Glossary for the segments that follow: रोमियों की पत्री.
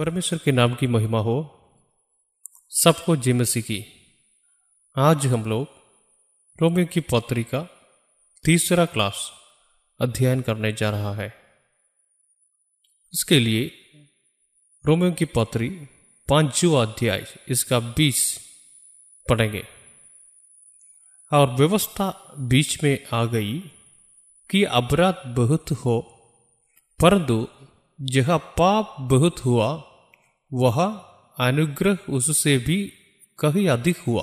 परमेश्वर के नाम की महिमा हो। सबको जय मसीह की। आज हम लोग रोमियों की पत्री का 3रा क्लास अध्ययन करने जा रहा है। इसके लिए रोमियों की पत्री 5वां अध्याय इसका 20 पढ़ेंगे। और व्यवस्था बीच में आ गई कि अपराध बहुत हो, परंतु जहाँ पाप बहुत हुआ वहाँ अनुग्रह उससे भी कहीं अधिक हुआ।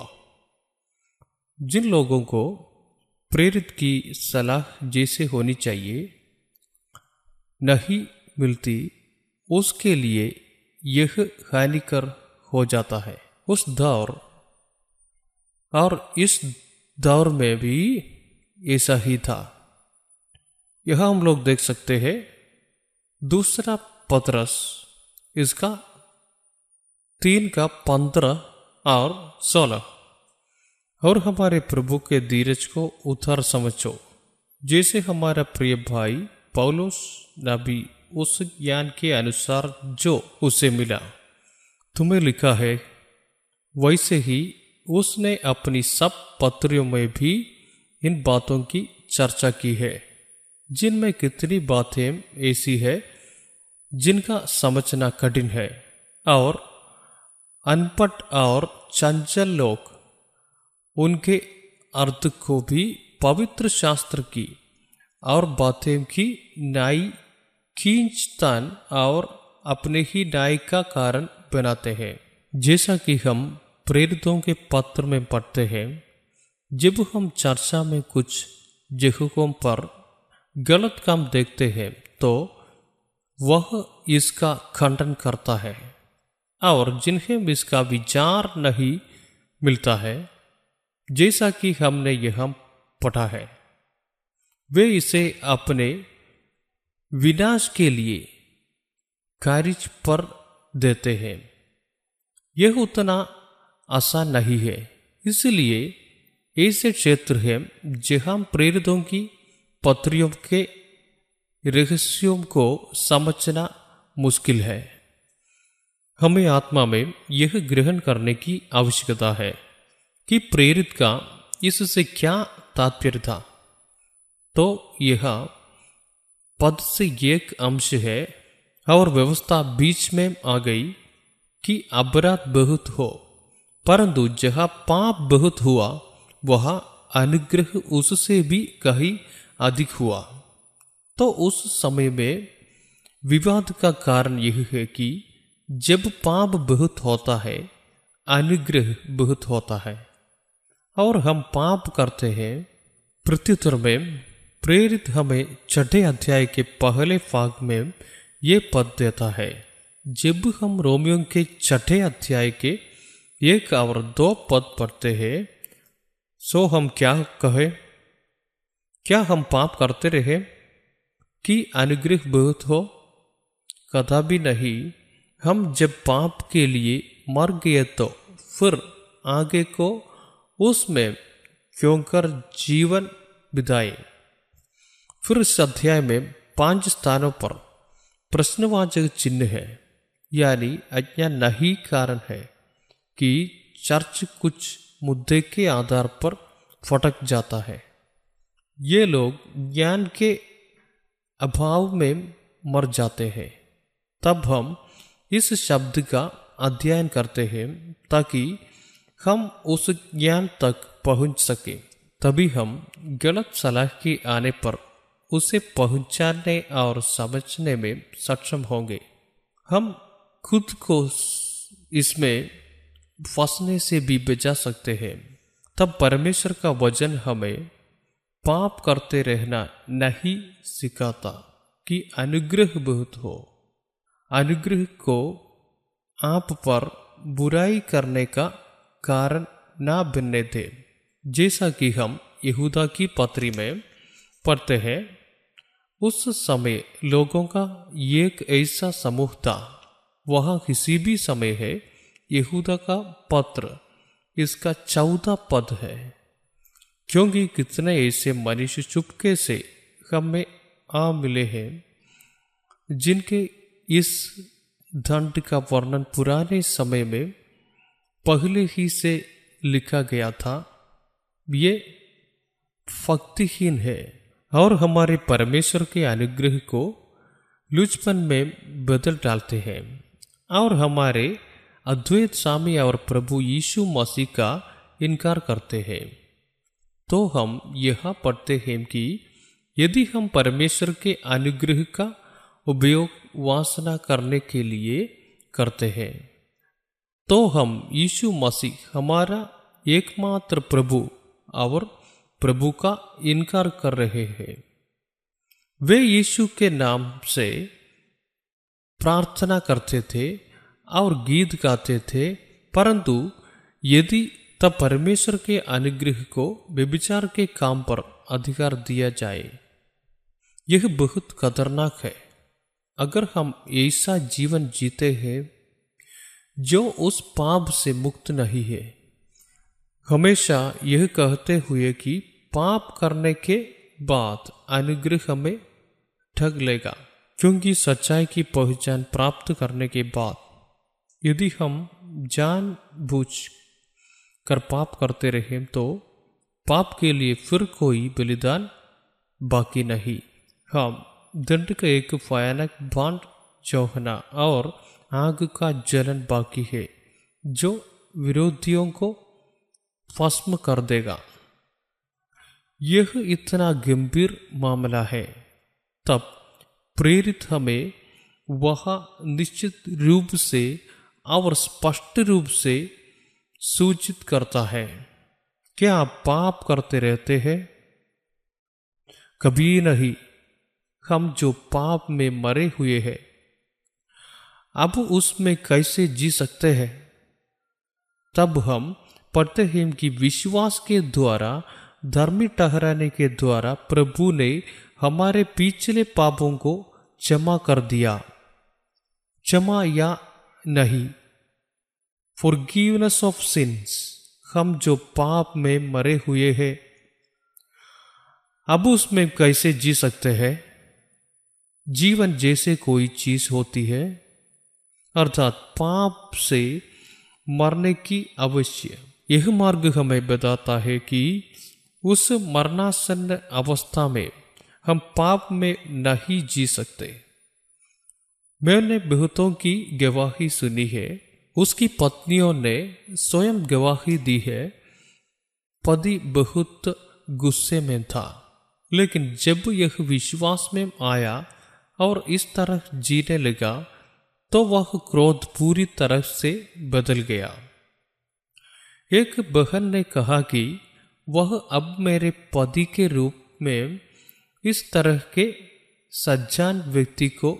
जिन लोगों को प्रेरित की सलाह जैसे होनी चाहिए नहीं मिलती, उसके लिए यह हानिकर हो जाता है। उस दौर और इस दौर में भी ऐसा ही था। यह हम लोग देख सकते हैं 2 पतरस इसका 3:15-16। और हमारे प्रभु के धीरज को उधार समझो, जैसे हमारा प्रिय भाई पौलुस नबी उस ज्ञान के अनुसार जो उसे मिला तुम्हें लिखा है, वैसे ही उसने अपनी सब पत्रियों में भी इन बातों की चर्चा की है, जिनमें कितनी बातें ऐसी है जिनका समझना कठिन है। और अनपढ़ और चंचल लोग उनके अर्थ को भी पवित्र शास्त्र की और बातें की न्यायी खींचतान और अपने ही न्याय का कारण बनाते हैं। जैसा कि हम प्रेरितों के पत्र में पढ़ते हैं, जब हम चर्चा में कुछ जगहों पर गलत काम देखते हैं तो वह इसका खंडन करता है, और जिन्हें इसका विचार नहीं मिलता है, जैसा कि हमने यह पढ़ा है, वे इसे अपने विनाश के लिए खारिज पर देते हैं। यह उतना आसान नहीं है, इसलिए ऐसे क्षेत्र हैं जहां प्रेरितों की पत्रियों के रहस्यों को समझना मुश्किल है। हमें आत्मा में यह ग्रहण करने की आवश्यकता है कि प्रेरित का इससे क्या तात्पर्य था। तो यह पद से एक अंश है, और व्यवस्था बीच में आ गई कि अपराध बहुत हो, परंतु जहाँ पाप बहुत हुआ वहाँ अनुग्रह उससे भी कहीं अधिक हुआ। तो उस समय में विवाद का कारण यह है कि जब पाप बहुत होता है अनुग्रह बहुत होता है, और हम पाप करते हैं। प्रत्युत्तर में प्रेरित हमें 6 अध्याय के पहले भाग में ये पद देता है। जब हम रोमियों के 6 अध्याय के 1 और 2 पद पढ़ते हैं, सो हम क्या कहें? क्या हम पाप करते रहे कि अनुग्रह बहुत हो? कदापि नहीं। हम जब पाप के लिए मर गए तो फिर आगे को उसमें क्यों कर जीवन बिताए। फिर इस अध्याय में 5 स्थानों पर प्रश्नवाचक चिन्ह है, यानी अज्ञान नहीं कारण है कि चर्च कुछ मुद्दे के आधार पर फटक जाता है। ये लोग ज्ञान के अभाव में मर जाते हैं। तब हम इस शब्द का अध्ययन करते हैं ताकि हम उस ज्ञान तक पहुंच सकें। तभी हम गलत सलाह के आने पर उसे पहुंचाने और समझने में सक्षम होंगे। हम खुद को इसमें फंसने से भी बचा सकते हैं। तब परमेश्वर का वचन हमें पाप करते रहना नहीं सिखाता कि अनुग्रह बहुत हो। अनुग्रह को आप पर बुराई करने का कारण ना बनने दें। जैसा कि हम यहूदा की पत्री में पढ़ते हैं, उस समय लोगों का एक ऐसा समूह था। वहाँ किसी भी समय है। यहूदा का पत्र इसका 14 पद है। क्योंकि कितने ऐसे मनुष्य चुपके से हमें आ मिले हैं जिनके इस दंड का वर्णन पुराने समय में पहले ही से लिखा गया था। ये भक्तिहीन है और हमारे परमेश्वर के अनुग्रह को लुचपन में बदल डालते हैं और हमारे अद्वैत स्वामी और प्रभु यीशु मसीह का इनकार करते हैं। तो हम यह पढ़ते हैं कि यदि हम परमेश्वर के अनुग्रह का उपयोग वासना करने के लिए करते हैं तो हम यीशु मसीह हमारा एकमात्र प्रभु और प्रभु का इनकार कर रहे हैं। वे यीशु के नाम से प्रार्थना करते थे और गीत गाते थे, परंतु यदि तब परमेश्वर के अनुग्रह को व्यभिचार के काम पर अधिकार दिया जाए, यह बहुत खतरनाक है। अगर हम ऐसा जीवन जीते हैं जो उस पाप से मुक्त नहीं है, हमेशा यह कहते हुए कि पाप करने के बाद अनुग्रह हमें ठग लेगा, क्योंकि सच्चाई की पहचान प्राप्त करने के बाद यदि हम जानबूझ कर पाप करते रहें तो पाप के लिए फिर कोई बलिदान बाकी नहीं। हम दंड का एक भयानक बांध जोहना और आग का जलन बाकी है जो विरोधियों को भस्म कर देगा। यह इतना गंभीर मामला है। तब प्रेरित हमें वह निश्चित रूप से और स्पष्ट रूप से सूचित करता है। क्या आप पाप करते रहते हैं? कभी नहीं। हम जो पाप में मरे हुए हैं अब उसमें कैसे जी सकते हैं? तब हम पढ़ते हैं कि विश्वास के द्वारा धर्मी ठहराने के द्वारा प्रभु ने हमारे पिछले पापों को क्षमा कर दिया। क्षमा या नहीं, फॉरगिवनेस ऑफ सिंस। हम जो पाप में मरे हुए हैं अब उसमें कैसे जी सकते हैं? जीवन जैसे कोई चीज होती है, अर्थात पाप से मरने की अवश्य। यह मार्ग हमें बताता है कि उस मरणासन्न अवस्था में हम पाप में नहीं जी सकते। मैंने बहुतों की गवाही सुनी है, उसकी पत्नियों ने स्वयं गवाही दी है। पति बहुत गुस्से में था, लेकिन जब यह विश्वास में आया और इस तरह जीने लगा तो वह क्रोध पूरी तरह से बदल गया। एक बहन ने कहा कि वह अब मेरे पति के रूप में इस तरह के सज्जन व्यक्ति को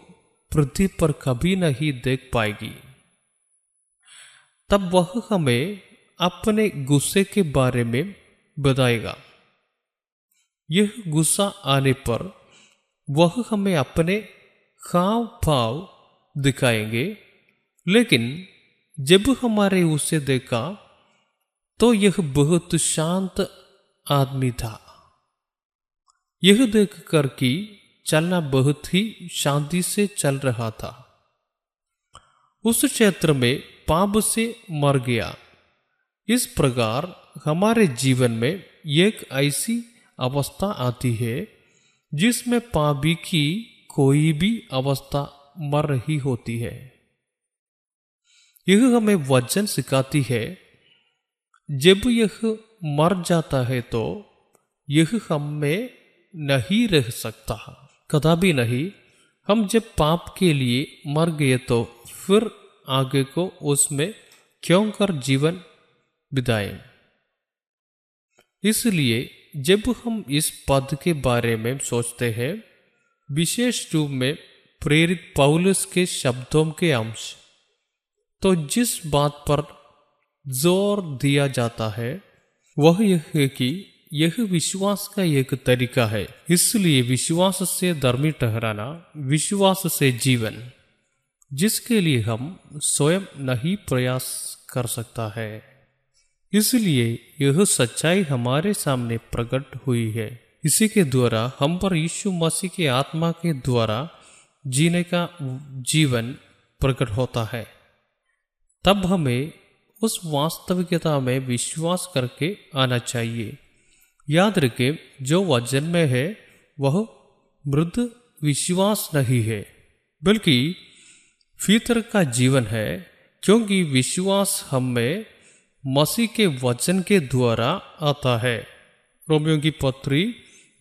पृथ्वी पर कभी नहीं देख पाएगी। तब वह हमें अपने गुस्से के बारे में बताएगा। यह गुस्सा आने पर वह हमें अपने हाव भाव दिखाएंगे, लेकिन जब हमारे उसे देखा तो यह बहुत शांत आदमी था। यह देखकर कि चलना बहुत ही शांति से चल रहा था, उस क्षेत्र में पाप से मर गया। इस प्रकार हमारे जीवन में एक ऐसी अवस्था आती है जिसमें पापी की कोई भी अवस्था मर रही होती है। यह हमें वचन सिखाती है। जब यह मर जाता है तो यह हम में नहीं रह सकता, कदापि नहीं। हम जब पाप के लिए मर गए तो फिर आगे को उसमें क्यों कर जीवन बिताएं? इसलिए जब हम इस पद के बारे में सोचते हैं, विशेष रूप में प्रेरित पौलुस के शब्दों के अंश, तो जिस बात पर जोर दिया जाता है वह यह है कि यह विश्वास का एक तरीका है। इसलिए विश्वास से धर्मी ठहराना, विश्वास से जीवन, जिसके लिए हम स्वयं नहीं प्रयास कर सकता है। इसलिए यह सच्चाई हमारे सामने प्रकट हुई है। इसी के द्वारा हम पर यीशु मसीह के आत्मा के द्वारा जीने का जीवन प्रकट होता है, तब हमें उस वास्तविकता में विश्वास करके आना चाहिए। याद रखें, जो वचन में है वह मृत विश्वास नहीं है, बल्कि फितर का जीवन है, क्योंकि विश्वास हमें मसीह के वचन के द्वारा आता है। रोमियों की पत्री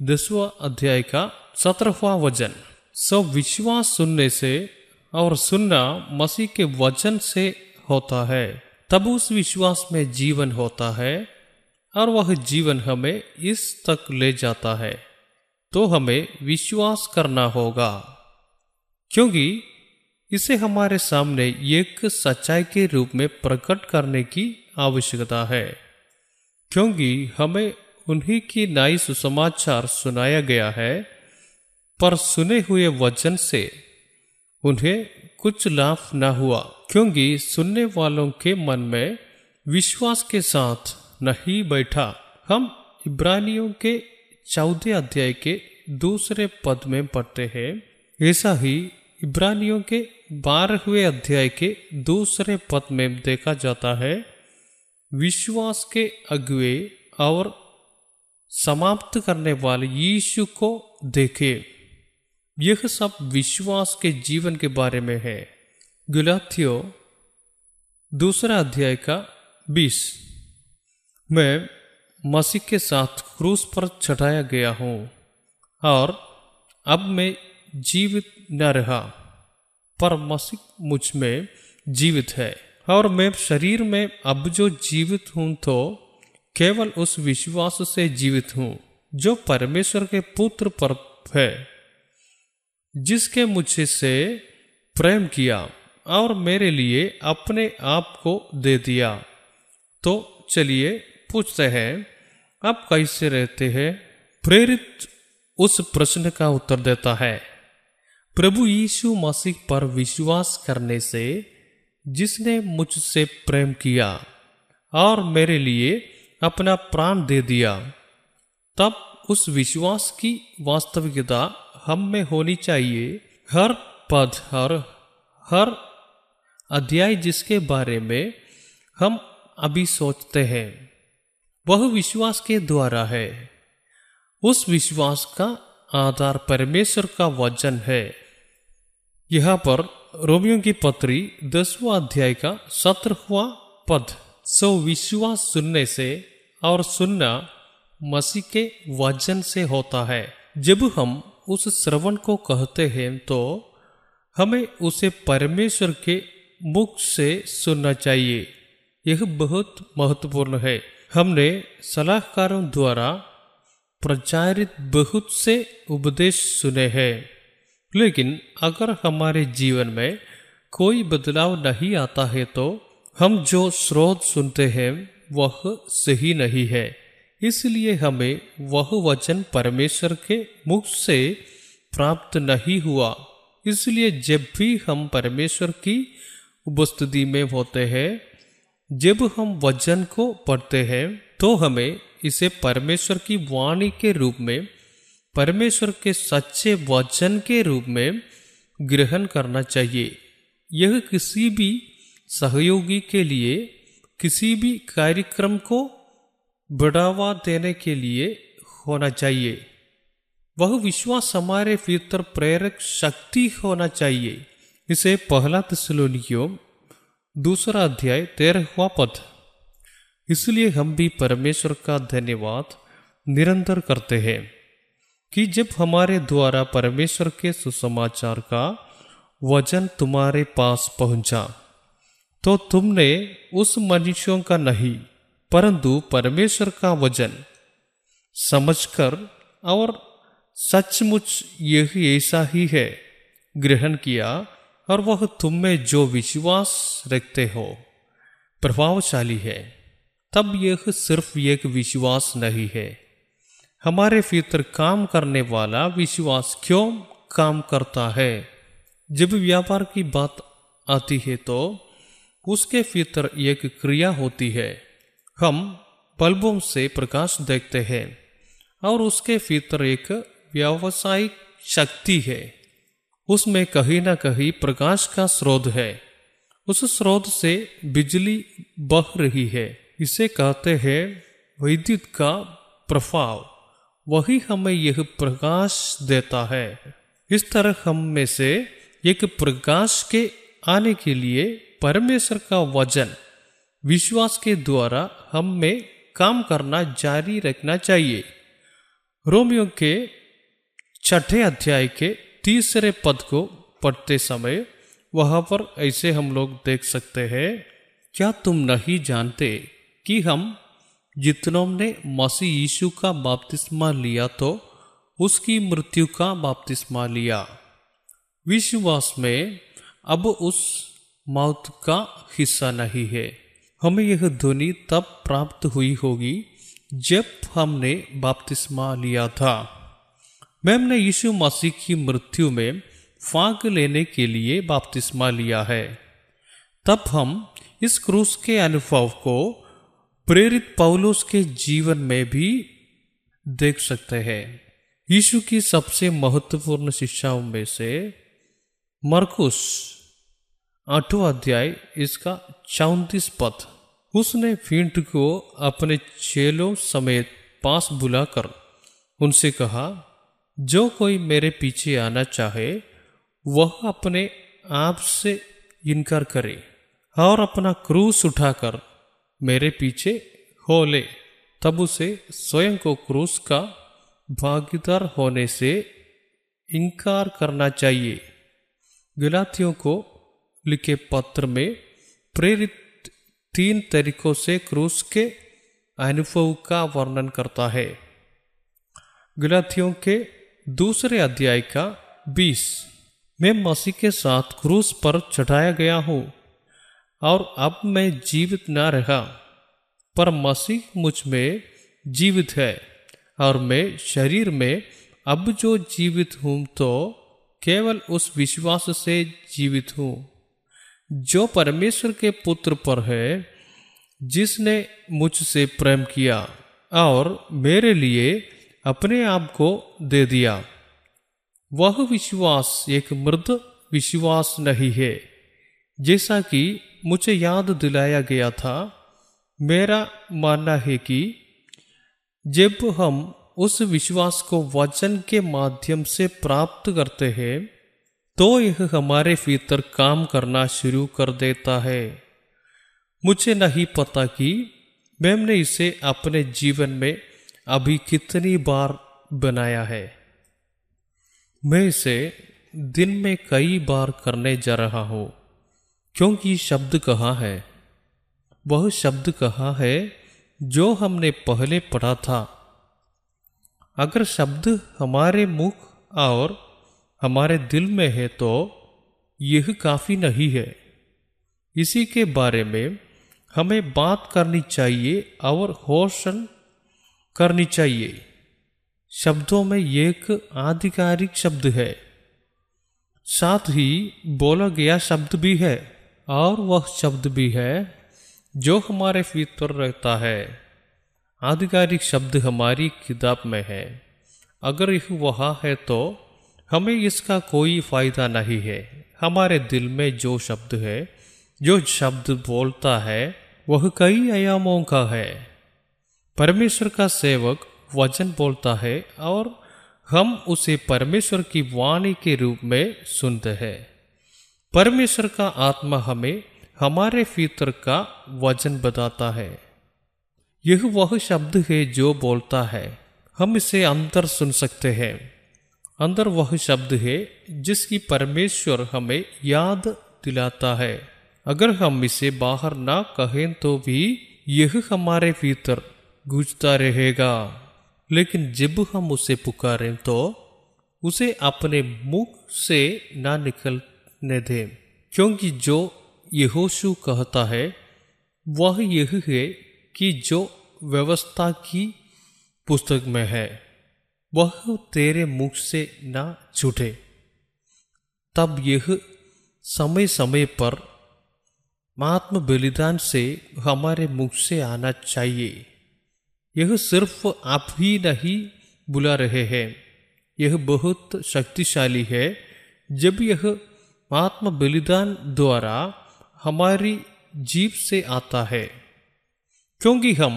10वां अध्याय का 17वां वचन। सब विश्वास सुनने से और सुनना मसीह के वचन से होता है, तब उस विश्वास में जीवन होता है और वह जीवन हमें इस तक ले जाता है। तो हमें विश्वास करना होगा, क्योंकि इसे हमारे सामने एक सच्चाई के रूप में प्रकट करने की आवश्यकता है, क्योंकि हमें उन्हीं की नई सुसमाचार सुनाया गया है। पर सुने हुए वचन से उन्हें कुछ लाभ न हुआ, क्योंकि सुनने वालों के मन में विश्वास के साथ नहीं बैठा। हम इब्रानियों के 14 अध्याय के 2 पद में पढ़ते हैं। ऐसा ही इब्रानियों के 12वें अध्याय के 2 पद में देखा जाता है, विश्वास के अगुवे और समाप्त करने वाले यीशु को देखे। यह सब विश्वास के जीवन के बारे में है। गलातियों 2 अध्याय का 20 में मसीह के साथ क्रूस पर चढ़ाया गया हूँ और अब मैं जीवित न रहा, पर मसीह मुझ में जीवित है, और मैं शरीर में अब जो जीवित हूँ तो केवल उस विश्वास से जीवित हूँ जो परमेश्वर के पुत्र पर है, जिसके मुझसे प्रेम किया और मेरे लिए अपने आप को दे दिया। तो चलिए पूछते हैं, आप कैसे रहते हैं? प्रेरित उस प्रश्न का उत्तर देता है, प्रभु यीशु मसीह पर विश्वास करने से, जिसने मुझसे प्रेम किया और मेरे लिए अपना प्राण दे दिया। तब उस विश्वास की वास्तविकता हम में होनी चाहिए। हर पद, हर अध्याय जिसके बारे में हम अभी सोचते हैं, वह विश्वास के द्वारा है। उस विश्वास का आधार परमेश्वर का वचन है। यहाँ पर रोमियों की पत्री 10वां अध्याय का 17वां पद, सो विश्वास सुनने से और सुनना मसीह के वचन से होता है। जब हम उस श्रवण को कहते हैं तो हमें उसे परमेश्वर के मुख से सुनना चाहिए। यह बहुत महत्वपूर्ण है। हमने सलाहकारों द्वारा प्रचारित बहुत से उपदेश सुने हैं, लेकिन अगर हमारे जीवन में कोई बदलाव नहीं आता है तो हम जो स्रोत सुनते हैं वह सही नहीं है। इसलिए हमें वह वचन परमेश्वर के मुख से प्राप्त नहीं हुआ। इसलिए जब भी हम परमेश्वर की उपस्थिति में होते हैं, जब हम वचन को पढ़ते हैं, तो हमें इसे परमेश्वर की वाणी के रूप में, परमेश्वर के सच्चे वचन के रूप में ग्रहण करना चाहिए। यह किसी भी सहयोगी के लिए, किसी भी कार्यक्रम को बढ़ावा देने के लिए होना चाहिए। वह विश्वास हमारे भीतर प्रेरक शक्ति होना चाहिए। इसे 1 थिस्सलुनीकियों 2 अध्याय 13वां पद। इसलिए हम भी परमेश्वर का धन्यवाद निरंतर करते हैं कि जब हमारे द्वारा परमेश्वर के सुसमाचार का वचन तुम्हारे पास पहुंचा, तो तुमने उस मनुष्यों का नहीं, परंतु परमेश्वर का वचन समझकर और सचमुच यह ऐसा ही है ग्रहण किया, और वह तुम में जो विश्वास रखते हो प्रभावशाली है। तब यह सिर्फ एक विश्वास नहीं है। हमारे भीतर काम करने वाला विश्वास क्यों काम करता है? जब व्यापार की बात आती है तो उसके भीतर एक क्रिया होती है। हम बल्बों से प्रकाश देखते हैं और उसके भीतर एक व्यावसायिक शक्ति है। उसमें कहीं ना कहीं प्रकाश का स्रोत है। उस स्रोत से बिजली बह रही है। इसे कहते हैं विद्युत का प्रभाव। वही हमें यह प्रकाश देता है। इस तरह हम में से एक प्रकाश के आने के लिए परमेश्वर का वचन विश्वास के द्वारा हम में काम करना जारी रखना चाहिए। रोमियों के 6 अध्याय के 3 पद को पढ़ते समय वहां पर ऐसे हम लोग देख सकते हैं, क्या तुम नहीं जानते कि हम जितनों ने मसीह यीशु का बपतिस्मा लिया तो उसकी मृत्यु का बपतिस्मा लिया। विश्वास में अब उस मौत का हिस्सा नहीं है। हमें यह ध्वनि तब प्राप्त हुई होगी जब हमने बपतिस्मा लिया था। मैम ने यीशु मसीह की मृत्यु में फाग लेने के लिए बपतिस्मा लिया है। तब हम इस क्रूस के अनुभव को प्रेरित पौलुस के जीवन में भी देख सकते हैं। यीशु की सबसे महत्वपूर्ण शिक्षाओं में से मरकुस 8 अध्याय इसका 34 पद, उसने फींट को अपने चेलों समेत पास बुलाकर उनसे कहा, जो कोई मेरे पीछे आना चाहे वह अपने आप से इनकार करे और अपना क्रूस उठाकर मेरे पीछे हो ले। तब उसे स्वयं को क्रूस का भागीदार होने से इनकार करना चाहिए। गलातियों को लिखे पत्र में प्रेरित 3 तरीकों से क्रूस के अनुभव का वर्णन करता है। गलातियों के 2 अध्याय का 20, मैं मसीह के साथ क्रूस पर चढ़ाया गया हूँ और अब मैं जीवित न रहा, पर मसीह मुझ में जीवित है और मैं शरीर में अब जो जीवित हूँ तो केवल उस विश्वास से जीवित हूँ जो परमेश्वर के पुत्र पर है जिसने मुझसे प्रेम किया और मेरे लिए अपने आप को दे दिया। वह विश्वास एक मृत विश्वास नहीं है। जैसा कि मुझे याद दिलाया गया था, मेरा मानना है कि जब हम उस विश्वास को वचन के माध्यम से प्राप्त करते हैं तो यह हमारे भीतर काम करना शुरू कर देता है। मुझे नहीं पता कि मैंने इसे अपने जीवन में अभी कितनी बार बनाया है। मैं इसे दिन में कई बार करने जा रहा हूँ, क्योंकि शब्द कहाँ है, वह शब्द कहाँ है जो हमने पहले पढ़ा था। अगर शब्द हमारे मुख और हमारे दिल में है तो यह काफ़ी नहीं है। इसी के बारे में हमें बात करनी चाहिए और होशन करनी चाहिए। शब्दों में एक आधिकारिक शब्द है, साथ ही बोला गया शब्द भी है, और वह शब्द भी है जो हमारे भीतर रहता है। आधिकारिक शब्द हमारी किताब में है। अगर यह वहाँ है तो हमें इसका कोई फायदा नहीं है। हमारे दिल में जो शब्द है, जो शब्द बोलता है, वह कई आयामों का है। परमेश्वर का सेवक वचन बोलता है और हम उसे परमेश्वर की वाणी के रूप में सुनते हैं। परमेश्वर का आत्मा हमें हमारे भीतर का वचन बताता है। यह वह शब्द है जो बोलता है। हम इसे अंदर सुन सकते हैं। अंदर वह शब्द है जिसकी परमेश्वर हमें याद दिलाता है। अगर हम इसे बाहर ना कहें तो भी यह हमारे भीतर गूंजता रहेगा, लेकिन जब हम उसे पुकारें तो उसे अपने मुख से ना निकलने दें, क्योंकि जो यहोशू कहता है वह यह है कि जो व्यवस्था की पुस्तक में है वह तेरे मुख से ना छूटे। तब यह समय समय पर आत्म बलिदान से हमारे मुख से आना चाहिए। यह सिर्फ आप ही नहीं बुला रहे हैं, यह बहुत शक्तिशाली है जब यह आत्म बलिदान द्वारा हमारी जीभ से आता है, क्योंकि हम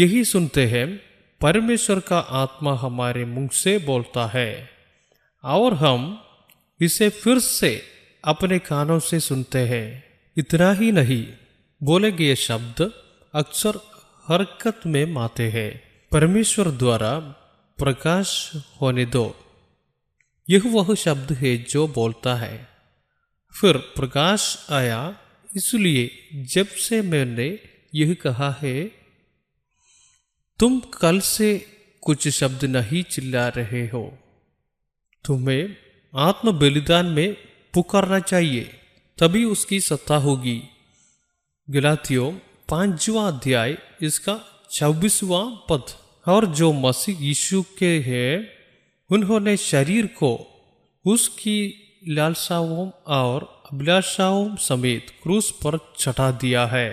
यही सुनते हैं परमेश्वर का आत्मा हमारे मुंह से बोलता है और हम इसे फिर से अपने कानों से सुनते हैं। इतना ही नहीं, बोले गए शब्द अक्सर हरकत में आते हैं। परमेश्वर द्वारा प्रकाश होने दो, यह वह शब्द है जो बोलता है। फिर प्रकाश आया, इसलिए जब से मैंने यह कहा है तुम कल से कुछ शब्द नहीं चिल्ला रहे हो, तुम्हें आत्म बलिदान में पुकारना चाहिए, तभी उसकी सत्ता होगी। गलातियों 5वां अध्याय इसका 26वां पद। और जो मसीह यीशु के हैं उन्होंने शरीर को उसकी लालसाओं और अभिलाषाओं समेत क्रूस पर चढ़ा दिया है।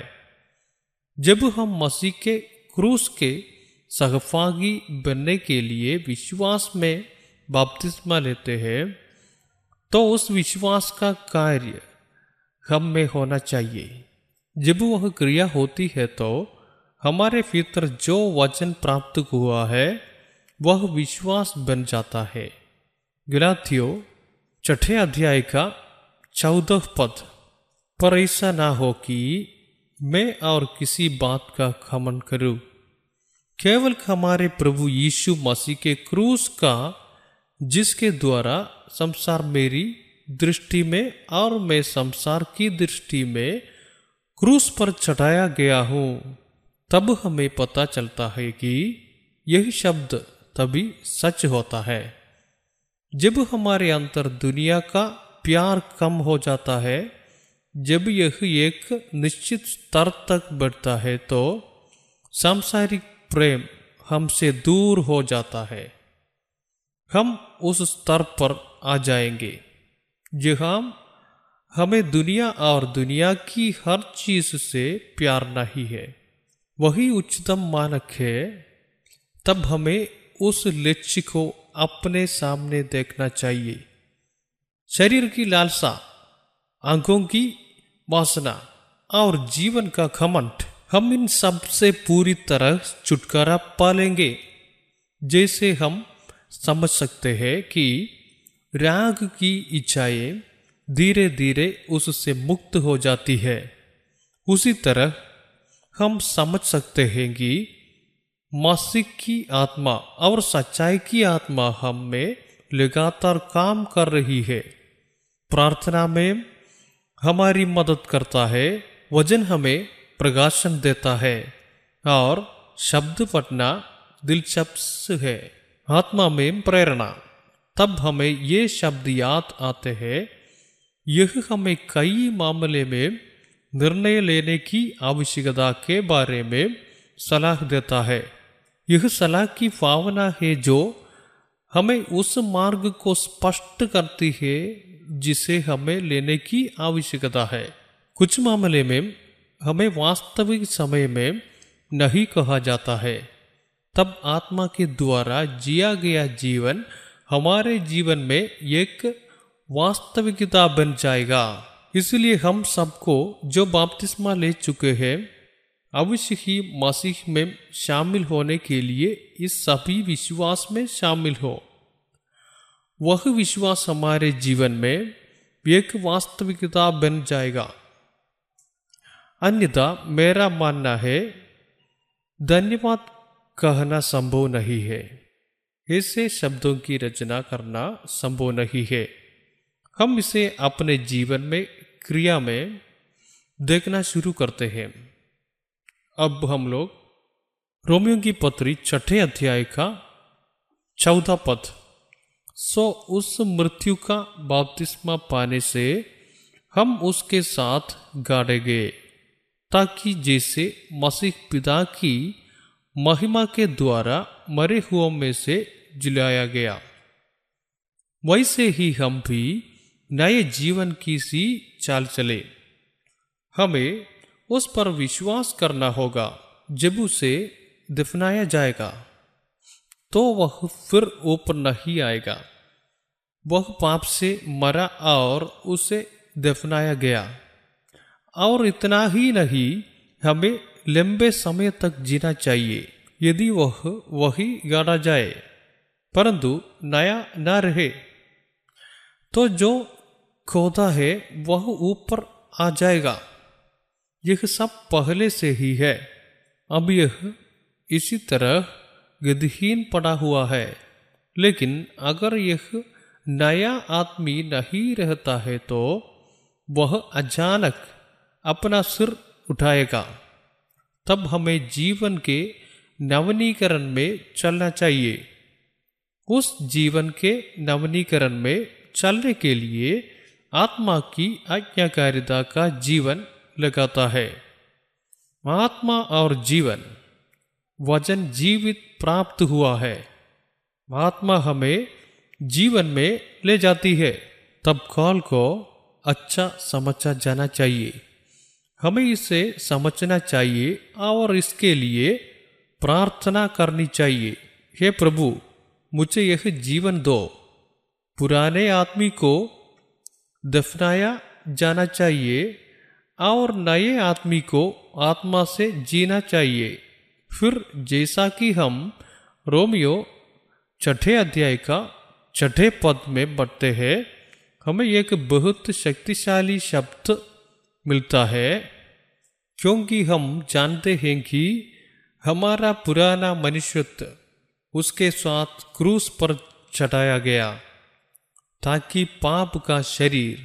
जब हम मसीह के क्रूस के सहभागी बनने के लिए विश्वास में बपतिस्मा लेते हैं, तो उस विश्वास का कार्य हम में होना चाहिए। जब वह क्रिया होती है तो हमारे भीतर जो वचन प्राप्त हुआ है वह विश्वास बन जाता है। गलातियों 6 अध्याय का 14 पद। पर ऐसा ना हो कि मैं और किसी बात का खमन करूं, केवल हमारे प्रभु यीशु मसीह के क्रूस का, जिसके द्वारा संसार मेरी दृष्टि में और मैं संसार की दृष्टि में क्रूस पर चढ़ाया गया हूं। तब हमें पता चलता है कि यही शब्द तभी सच होता है। जब हमारे अंतर दुनिया का प्यार कम हो जाता है, जब यह एक निश्चित स्तर तक बढ़ता है तो सांसारिक प्रेम हमसे दूर हो जाता है। हम उस स्तर पर आ जाएंगे जहां हमें दुनिया और दुनिया की हर चीज से प्यार नहीं है, वही उच्चतम मानक है। तब हमें उस लक्ष्य को अपने सामने देखना चाहिए। शरीर की लालसा, आंखों की वासना और जीवन का घमंड, हम इन सब से पूरी तरह छुटकारा पा लेंगे। जैसे हम समझ सकते हैं कि राग की इच्छाएं धीरे धीरे उससे मुक्त हो जाती है, उसी तरह हम समझ सकते हैं कि मसीह की आत्मा और सच्चाई की आत्मा हम में लगातार काम कर रही है। प्रार्थना में हमारी मदद करता है, वचन हमें प्रकाशन देता है और शब्द पढ़ना दिलचस्प है। आत्मा में प्रेरणा, तब हमें ये शब्द याद आते हैं। यह हमें कई मामले में निर्णय लेने की आवश्यकता के बारे में सलाह देता है। यह सलाह की भावना है जो हमें उस मार्ग को स्पष्ट करती है जिसे हमें लेने की आवश्यकता है। कुछ मामले में हमें वास्तविक समय में नहीं कहा जाता है, तब आत्मा के द्वारा जिया गया जीवन हमारे जीवन में एक वास्तविकता बन जाएगा। इसलिए हम सबको जो बपतिस्मा ले चुके हैं अवश्य ही मसीह में शामिल होने के लिए इस सभी विश्वास में शामिल हो। वह विश्वास हमारे जीवन में एक वास्तविकता बन जाएगा, अन्यथा मेरा मानना है धन्यवाद कहना संभव नहीं है। ऐसे शब्दों की रचना करना संभव नहीं है। हम इसे अपने जीवन में क्रिया में देखना शुरू करते हैं। अब हम लोग रोमियों की पत्री 6 अध्याय का 14 पद। सो उस मृत्यु का बपतिस्मा पाने से हम उसके साथ गाड़े गए, ताकि जैसे मसीह पिता की महिमा के द्वारा मरे हुओं में से जिलाया गया, वैसे ही हम भी नए जीवन की सी चाल चले। हमें उस पर विश्वास करना होगा। जब उसे दफनाया जाएगा तो वह फिर ऊपर नहीं आएगा। वह पाप से मरा और उसे दफनाया गया। और इतना ही नहीं, हमें लंबे समय तक जीना चाहिए यदि वह वही गाना जाए, परंतु नया न रहे। तो जो खोदा है वह ऊपर आ जाएगा। यह सब पहले से ही है। अब यह इसी तरह गतिहीन पड़ा हुआ है। लेकिन अगर यह नया आदमी नहीं रहता है तो वह अचानक अपना सिर उठाएगा। तब हमें जीवन के नवनीकरण में चलना चाहिए। उस जीवन के नवनीकरण में चलने के लिए आत्मा की आज्ञाकारिता का जीवन लगाता है। आत्मा और जीवन वचन जीवित प्राप्त हुआ है। आत्मा हमें जीवन में ले जाती है। तब कॉल को अच्छा समझा जाना चाहिए। हमें इसे समझना चाहिए और इसके लिए प्रार्थना करनी चाहिए। हे प्रभु, मुझे यह जीवन दो। पुराने आदमी को दफनाया जाना चाहिए और नए आदमी को आत्मा से जीना चाहिए। फिर जैसा कि हम रोमियों 6 अध्याय का 6 पद में पढ़ते हैं, हमें एक बहुत शक्तिशाली शब्द मिलता है, क्योंकि हम जानते हैं कि हमारा पुराना मनुष्यत्व उसके साथ क्रूस पर चढ़ाया गया ताकि पाप का शरीर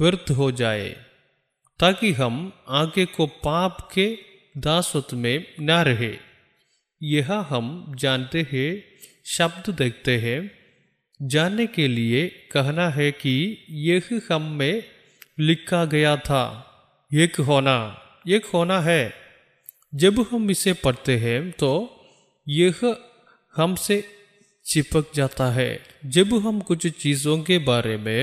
व्यर्थ हो जाए, ताकि हम आगे को पाप के दासत्व में न रहे। यह हम जानते हैं। शब्द देखते हैं। जानने के लिए कहना है कि यह हम में लिखा गया था। एक होना है। जब हम इसे पढ़ते हैं तो यह हमसे चिपक जाता है। जब हम कुछ चीज़ों के बारे में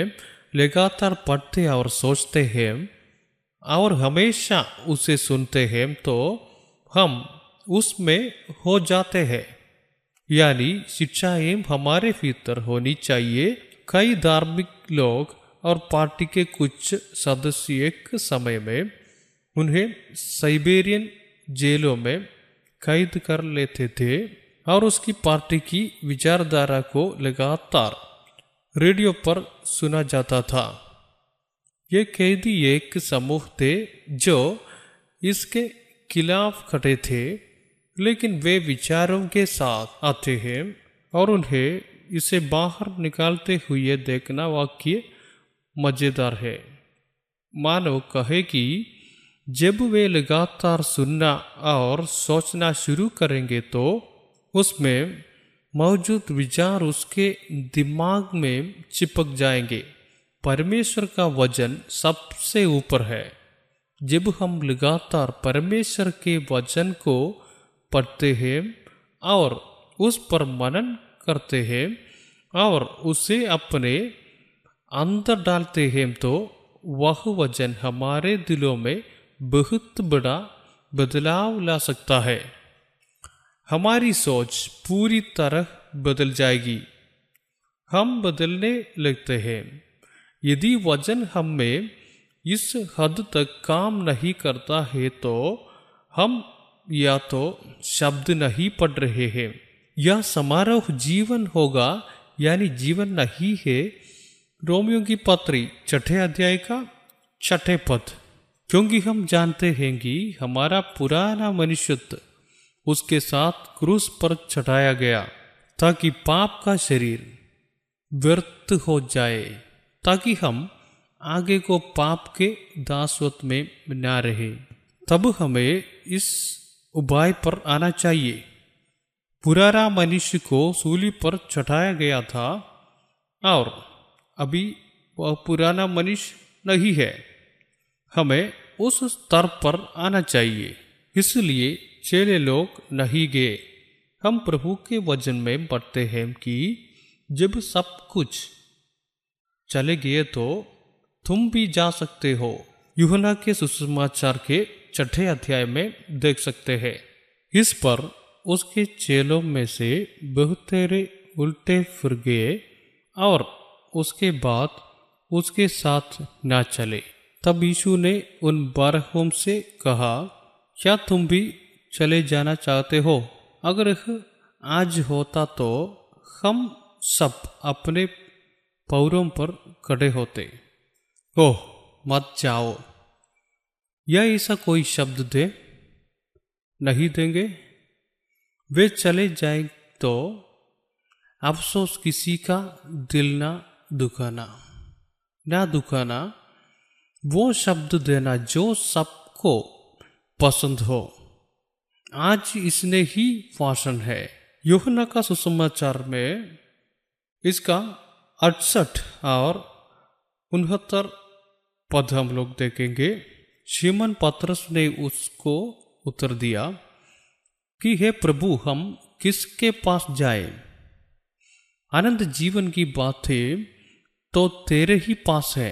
लगातार पढ़ते और सोचते हैं और हमेशा उसे सुनते हैं तो हम उसमें हो जाते हैं। यानी शिक्षाएं हमारे भीतर होनी चाहिए। कई धार्मिक लोग और पार्टी के कुछ सदस्य एक समय में उन्हें साइबेरियन जेलों में कैद कर लेते थे और उसकी पार्टी की विचारधारा को लगातार रेडियो पर सुना जाता था। ये कैदी एक समूह थे जो इसके खिलाफ खड़े थे, लेकिन वे विचारों के साथ आते हैं और उन्हें इसे बाहर निकालते हुए देखना वाकई मज़ेदार है। मानो कहे कि जब वे लगातार सुनना और सोचना शुरू करेंगे तो उसमें मौजूद विचार उसके दिमाग में चिपक जाएंगे। परमेश्वर का वचन सबसे ऊपर है। जब हम लगातार परमेश्वर के वचन को पढ़ते हैं और उस पर मनन करते हैं और उसे अपने अंदर डालते हैं तो वह वचन हमारे दिलों में बहुत बड़ा बदलाव ला सकता है। हमारी सोच पूरी तरह बदल जाएगी। हम बदलने लगते हैं। यदि वचन हमें इस हद तक काम नहीं करता है तो हम या तो शब्द नहीं पढ़ रहे हैं या समारोह जीवन होगा, यानी जीवन नहीं है। रोमियों की पत्री 6 अध्याय का 6 पद। क्योंकि हम जानते हैं कि हमारा पुराना मनुष्यत्व उसके साथ क्रूस पर चढ़ाया गया ताकि पाप का शरीर व्यर्थ हो जाए, ताकि हम आगे को पाप के दासत्व में ना रहे। तब हमें इस उपाय पर आना चाहिए। पुराना मनुष्य को सूली पर चढ़ाया गया था और अभी वह पुराना मनुष्य नहीं है। हमें उस स्तर पर आना चाहिए। इसलिए चेले लोग नहीं गए। हम प्रभु के वचन में पढ़ते हैं कि जब सब कुछ चले गए तो तुम भी जा सकते हो। यूहन्ना के सुसमाचार के 6 अध्याय में देख सकते हैं। इस पर उसके चेलों में से बहुत सारे उल्टे फिर गए और उसके बाद उसके साथ ना चले। तब यीशु ने उन 12 से कहा, क्या तुम भी चले जाना चाहते हो? अगर आज होता तो हम सब अपने पैरों पर खड़े होते। ओह मत जाओ, या ऐसा कोई शब्द दे नहीं देंगे। वे चले जाएं तो अफसोस किसी का दिल ना दुखाना, वो शब्द देना जो सबको पसंद हो। आज इसने ही फैशन है। यूहन्ना का सुसमाचार में इसका 68 और 69 पद हम लोग देखेंगे। शिमन पतरस ने उसको उत्तर दिया कि हे प्रभु, हम किसके पास जाएं? अनंत जीवन की बातें तो तेरे ही पास है,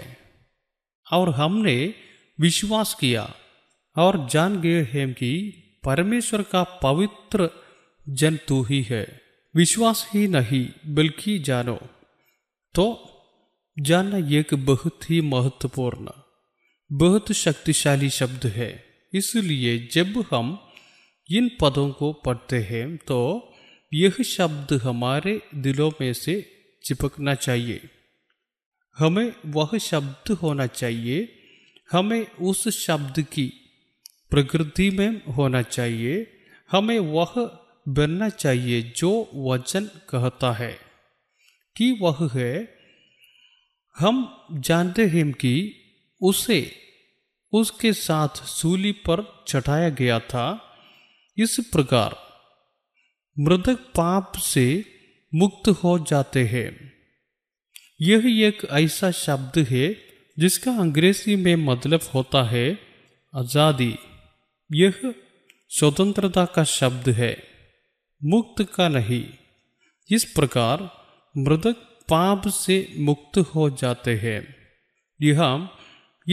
और हमने विश्वास किया और जान गए हैं कि परमेश्वर का पवित्र जन तू ही है। विश्वास ही नहीं बल्कि जानो, तो जानना एक बहुत ही महत्वपूर्ण, बहुत शक्तिशाली शब्द है। इसलिए जब हम इन पदों को पढ़ते हैं तो यह शब्द हमारे दिलों में से चिपकना चाहिए। हमें वह शब्द होना चाहिए, हमें उस शब्द की प्रकृति में होना चाहिए, हमें वह बनना चाहिए जो वचन कहता है कि वह है। हम जानते हैं कि उसे उसके साथ सूली पर चढ़ाया गया था। इस प्रकार मृतक पाप से मुक्त हो जाते हैं। यह एक ऐसा शब्द है जिसका अंग्रेजी में मतलब होता है आज़ादी। यह स्वतंत्रता का शब्द है, मुक्त का नहीं। इस प्रकार मृतक पाप से मुक्त हो जाते हैं। यह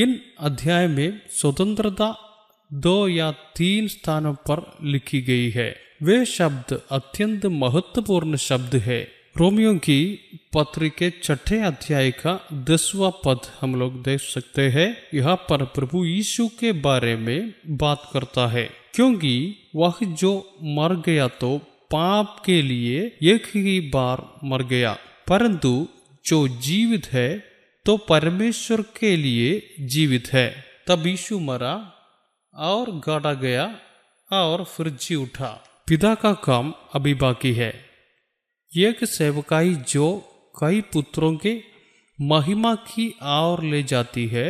इन अध्याय में स्वतंत्रता 2 या 3 स्थानों पर लिखी गई है। वे शब्द अत्यंत महत्वपूर्ण शब्द है। रोमियों की पत्री के 6 अध्याय का 10वां पद हम लोग देख सकते हैं। यहाँ पर प्रभु यीशु के बारे में बात करता है, क्योंकि वह जो मर गया तो पाप के लिए एक ही बार मर गया, परंतु जो जीवित है तो परमेश्वर के लिए जीवित है। तब यीशु मरा और गाड़ा गया और फिर जी उठा। पिता का काम अभी बाकी है। एक सेवकाई जो कई पुत्रों के महिमा की ओर ले जाती है।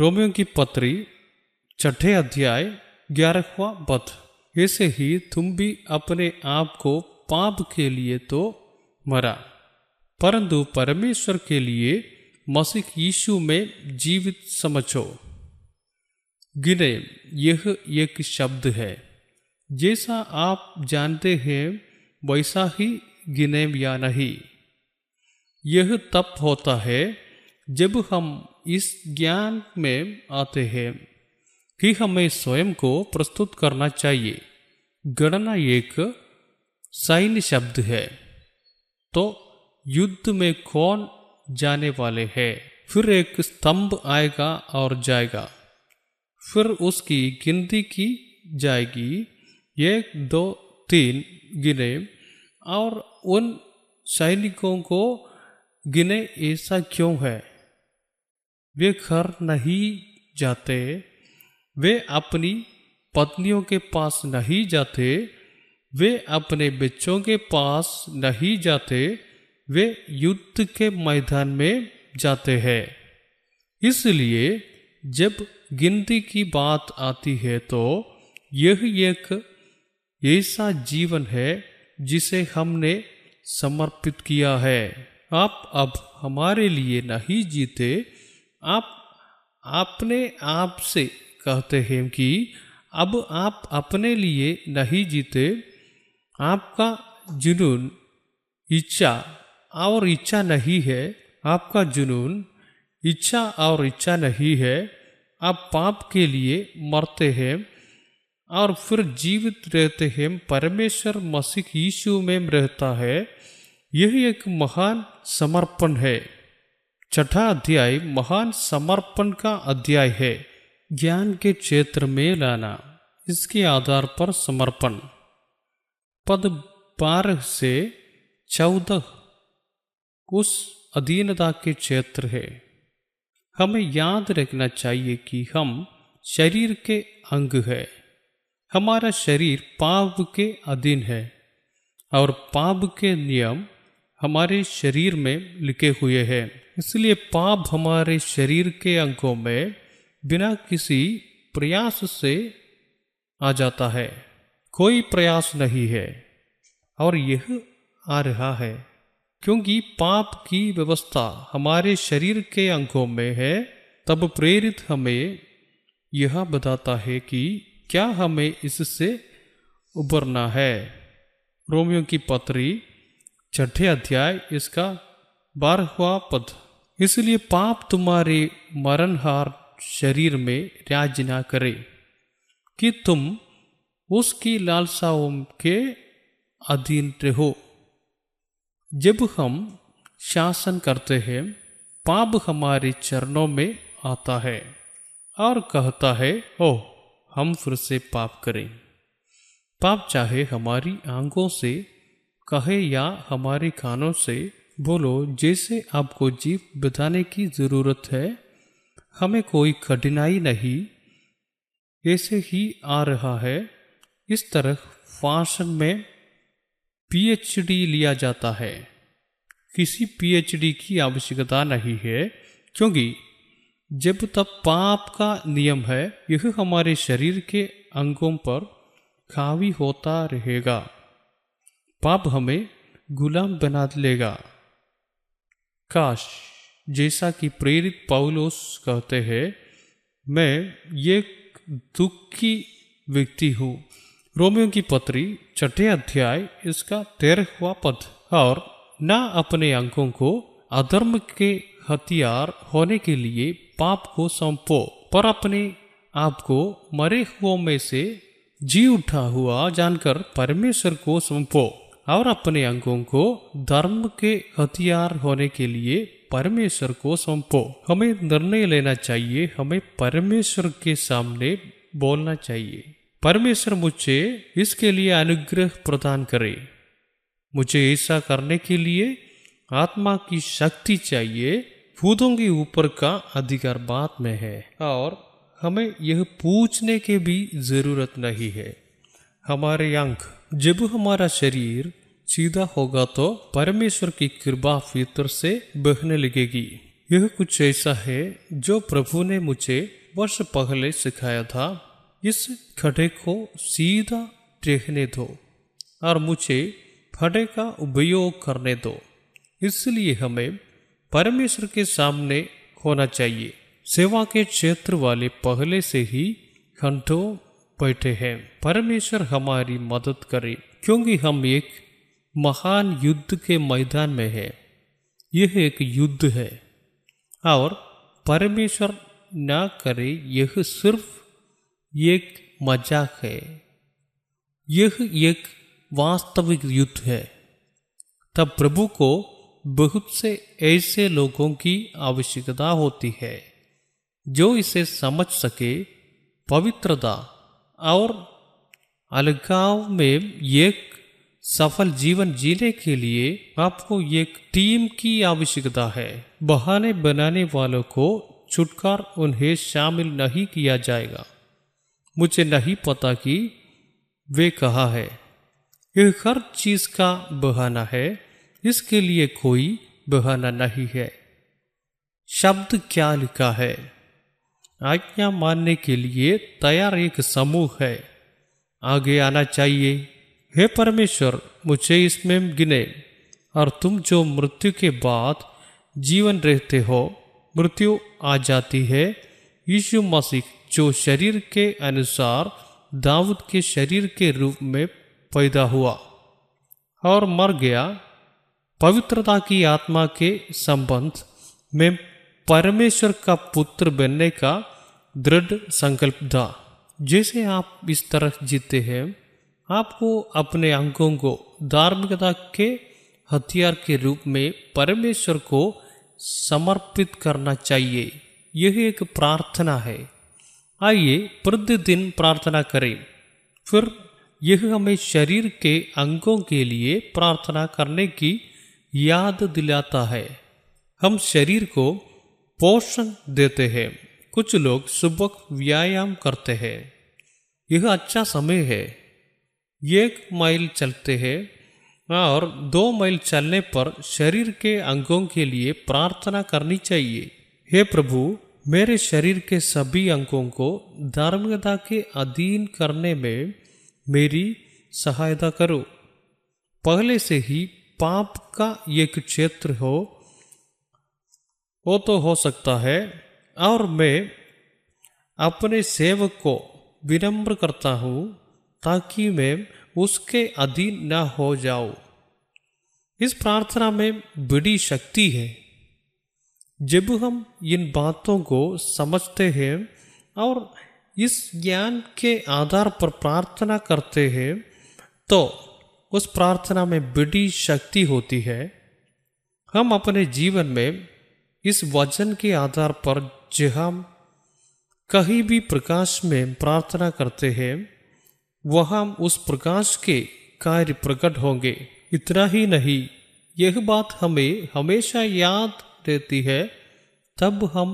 रोमियों की पत्री 6 अध्याय 11वां पद। ऐसे ही तुम भी अपने आप को पाप के लिए तो मरा, परंतु परमेश्वर के लिए मसीह यीशु में जीवित समझो। गिने यह एक शब्द है। जैसा आप जानते हैं वैसा ही गिने या नहीं, यह तब होता है जब हम इस ज्ञान में आते हैं कि हमें स्वयं को प्रस्तुत करना चाहिए। गणना एक सैन्य शब्द है, तो युद्ध में कौन जाने वाले हैं? फिर एक स्तंभ आएगा और जाएगा, फिर उसकी गिनती की जाएगी 1, 2, 3 गिने, और उन सैनिकों को गिने। ऐसा क्यों है? वे घर नहीं जाते, वे अपनी पत्नियों के पास नहीं जाते, वे अपने बच्चों के पास नहीं जाते, वे युद्ध के मैदान में जाते हैं। इसलिए जब गिनती की बात आती है तो यह एक ऐसा जीवन है जिसे हमने समर्पित किया है। आप अब हमारे लिए नहीं जीते, आप अपने आप से कहते हैं कि अब आप अपने लिए नहीं जीते। आपका जुनून इच्छा और इच्छा नहीं है, आपका जुनून इच्छा और इच्छा नहीं है। आप पाप के लिए मरते हैं और फिर जीवित रहते हैं। परमेश्वर मसीह यीशु में रहता है। यह एक महान समर्पण है। छठा अध्याय महान समर्पण का अध्याय है। ज्ञान के क्षेत्र में लाना, इसके आधार पर समर्पण। पद 12 से 14 उस अधीनता के क्षेत्र है। हमें याद रखना चाहिए कि हम शरीर के अंग है। हमारा शरीर पाप के अधीन है और पाप के नियम हमारे शरीर में लिखे हुए हैं। इसलिए पाप हमारे शरीर के अंगों में बिना किसी प्रयास से आ जाता है। कोई प्रयास नहीं है और यह आ रहा है, क्योंकि पाप की व्यवस्था हमारे शरीर के अंगों में है। तब प्रेरित हमें यह बताता है कि क्या हमें इससे उबरना है। रोमियों की पत्री छठे अध्याय इसका 12वां पद। इसलिए पाप तुम्हारे मरणहार शरीर में राज ना करे कि तुम उसकी लालसाओं के अधीन रहो। जब हम शासन करते हैं, पाप हमारे चरणों में आता है और कहता है, ओ हम फिर से पाप करें। पाप चाहे हमारी आंखों से कहे या हमारे कानों से बोलो, जैसे आपको जीव बताने की जरूरत है। हमें कोई कठिनाई नहीं, ऐसे ही आ रहा है। इस तरह भाषण में पीएचडी लिया जाता है। किसी पीएचडी की आवश्यकता नहीं है, क्योंकि जब तक पाप का नियम है, यह हमारे शरीर के अंगों पर हावी होता रहेगा। पाप हमें गुलाम बना लेगा। काश, जैसा कि प्रेरित पौलुस कहते हैं, मैं ये दुखी व्यक्ति हूँ। रोमियों की पत्री छठे अध्याय इसका 13वां पद। और न अपने अंगों को अधर्म के हथियार होने के लिए पाप को सौंपो, पर अपने आप को मरे हुओं में से जी उठा हुआ जानकर परमेश्वर को सौंपो और अपने अंगों को धर्म के हथियार होने के लिए परमेश्वर को सौंपो। हमें निर्णय लेना चाहिए। हमें परमेश्वर के सामने बोलना चाहिए, परमेश्वर मुझे इसके लिए अनुग्रह प्रदान करे। मुझे ऐसा करने के लिए आत्मा की शक्ति चाहिए। भूतों के ऊपर का अधिकार बाद में है और हमें यह पूछने की भी जरूरत नहीं है। हमारे अंग, जब हमारा शरीर सीधा होगा तो परमेश्वर की कृपा भीतर से बहने लगेगी। यह कुछ ऐसा है जो प्रभु ने मुझे वर्ष पहले सिखाया था। इस खड़े को सीधा देखने दो और मुझे खड़े का उपयोग करने दो। इसलिए हमें परमेश्वर के सामने होना चाहिए। सेवा के क्षेत्र वाले पहले से ही घंटों बैठे हैं। परमेश्वर हमारी मदद करे, क्योंकि हम एक महान युद्ध के मैदान में है। यह एक युद्ध है और परमेश्वर ना करे यह सिर्फ एक मजाक है। यह एक वास्तविक युद्ध है। तब प्रभु को बहुत से ऐसे लोगों की आवश्यकता होती है जो इसे समझ सके। पवित्रता और अलगाव में एक सफल जीवन जीने के लिए आपको एक टीम की आवश्यकता है। बहाने बनाने वालों को छुटकार उन्हें शामिल नहीं किया जाएगा। मुझे नहीं पता कि वे कहाँ है। यह हर चीज का बहाना है। इसके लिए कोई बहाना नहीं है। शब्द क्या लिखा है? आज्ञा मानने के लिए तैयार एक समूह है। आगे आना चाहिए। हे परमेश्वर, मुझे इसमें गिने और तुम जो मृत्यु के बाद जीवन रहते हो। मृत्यु आ जाती है। यीशु मसीह जो शरीर के अनुसार दाऊद के शरीर के रूप में पैदा हुआ और मर गया, पवित्रता की आत्मा के संबंध में परमेश्वर का पुत्र बनने का दृढ़ संकल्प था। जैसे आप इस तरह जीते हैं, आपको अपने अंगों को धार्मिकता के हथियार के रूप में परमेश्वर को समर्पित करना चाहिए। यह एक प्रार्थना है। आइए प्रतिदिन प्रार्थना करें। फिर यह हमें शरीर के अंगों के लिए प्रार्थना करने की याद दिलाता है। हम शरीर को पोषण देते हैं। कुछ लोग सुबह व्यायाम करते हैं। यह अच्छा समय है। 1 मील चलते हैं और 2 मील चलने पर शरीर के अंगों के लिए प्रार्थना करनी चाहिए। हे प्रभु, मेरे शरीर के सभी अंगों को धार्मिकता के अधीन करने में मेरी सहायता करो। पहले से ही पाप का एक क्षेत्र हो वो तो हो सकता है, और मैं अपने सेवक को विनम्र करता हूँ ताकि मैं उसके अधीन ना हो जाऊं। इस प्रार्थना में बड़ी शक्ति है। जब हम इन बातों को समझते हैं और इस ज्ञान के आधार पर प्रार्थना करते हैं तो उस प्रार्थना में बड़ी शक्ति होती है। हम अपने जीवन में इस वचन के आधार पर जहाँ कहीं भी प्रकाश में प्रार्थना करते हैं वहाँ उस प्रकाश के कार्य प्रकट होंगे। इतना ही नहीं, यह बात हमें हमेशा याद रहती है, तब हम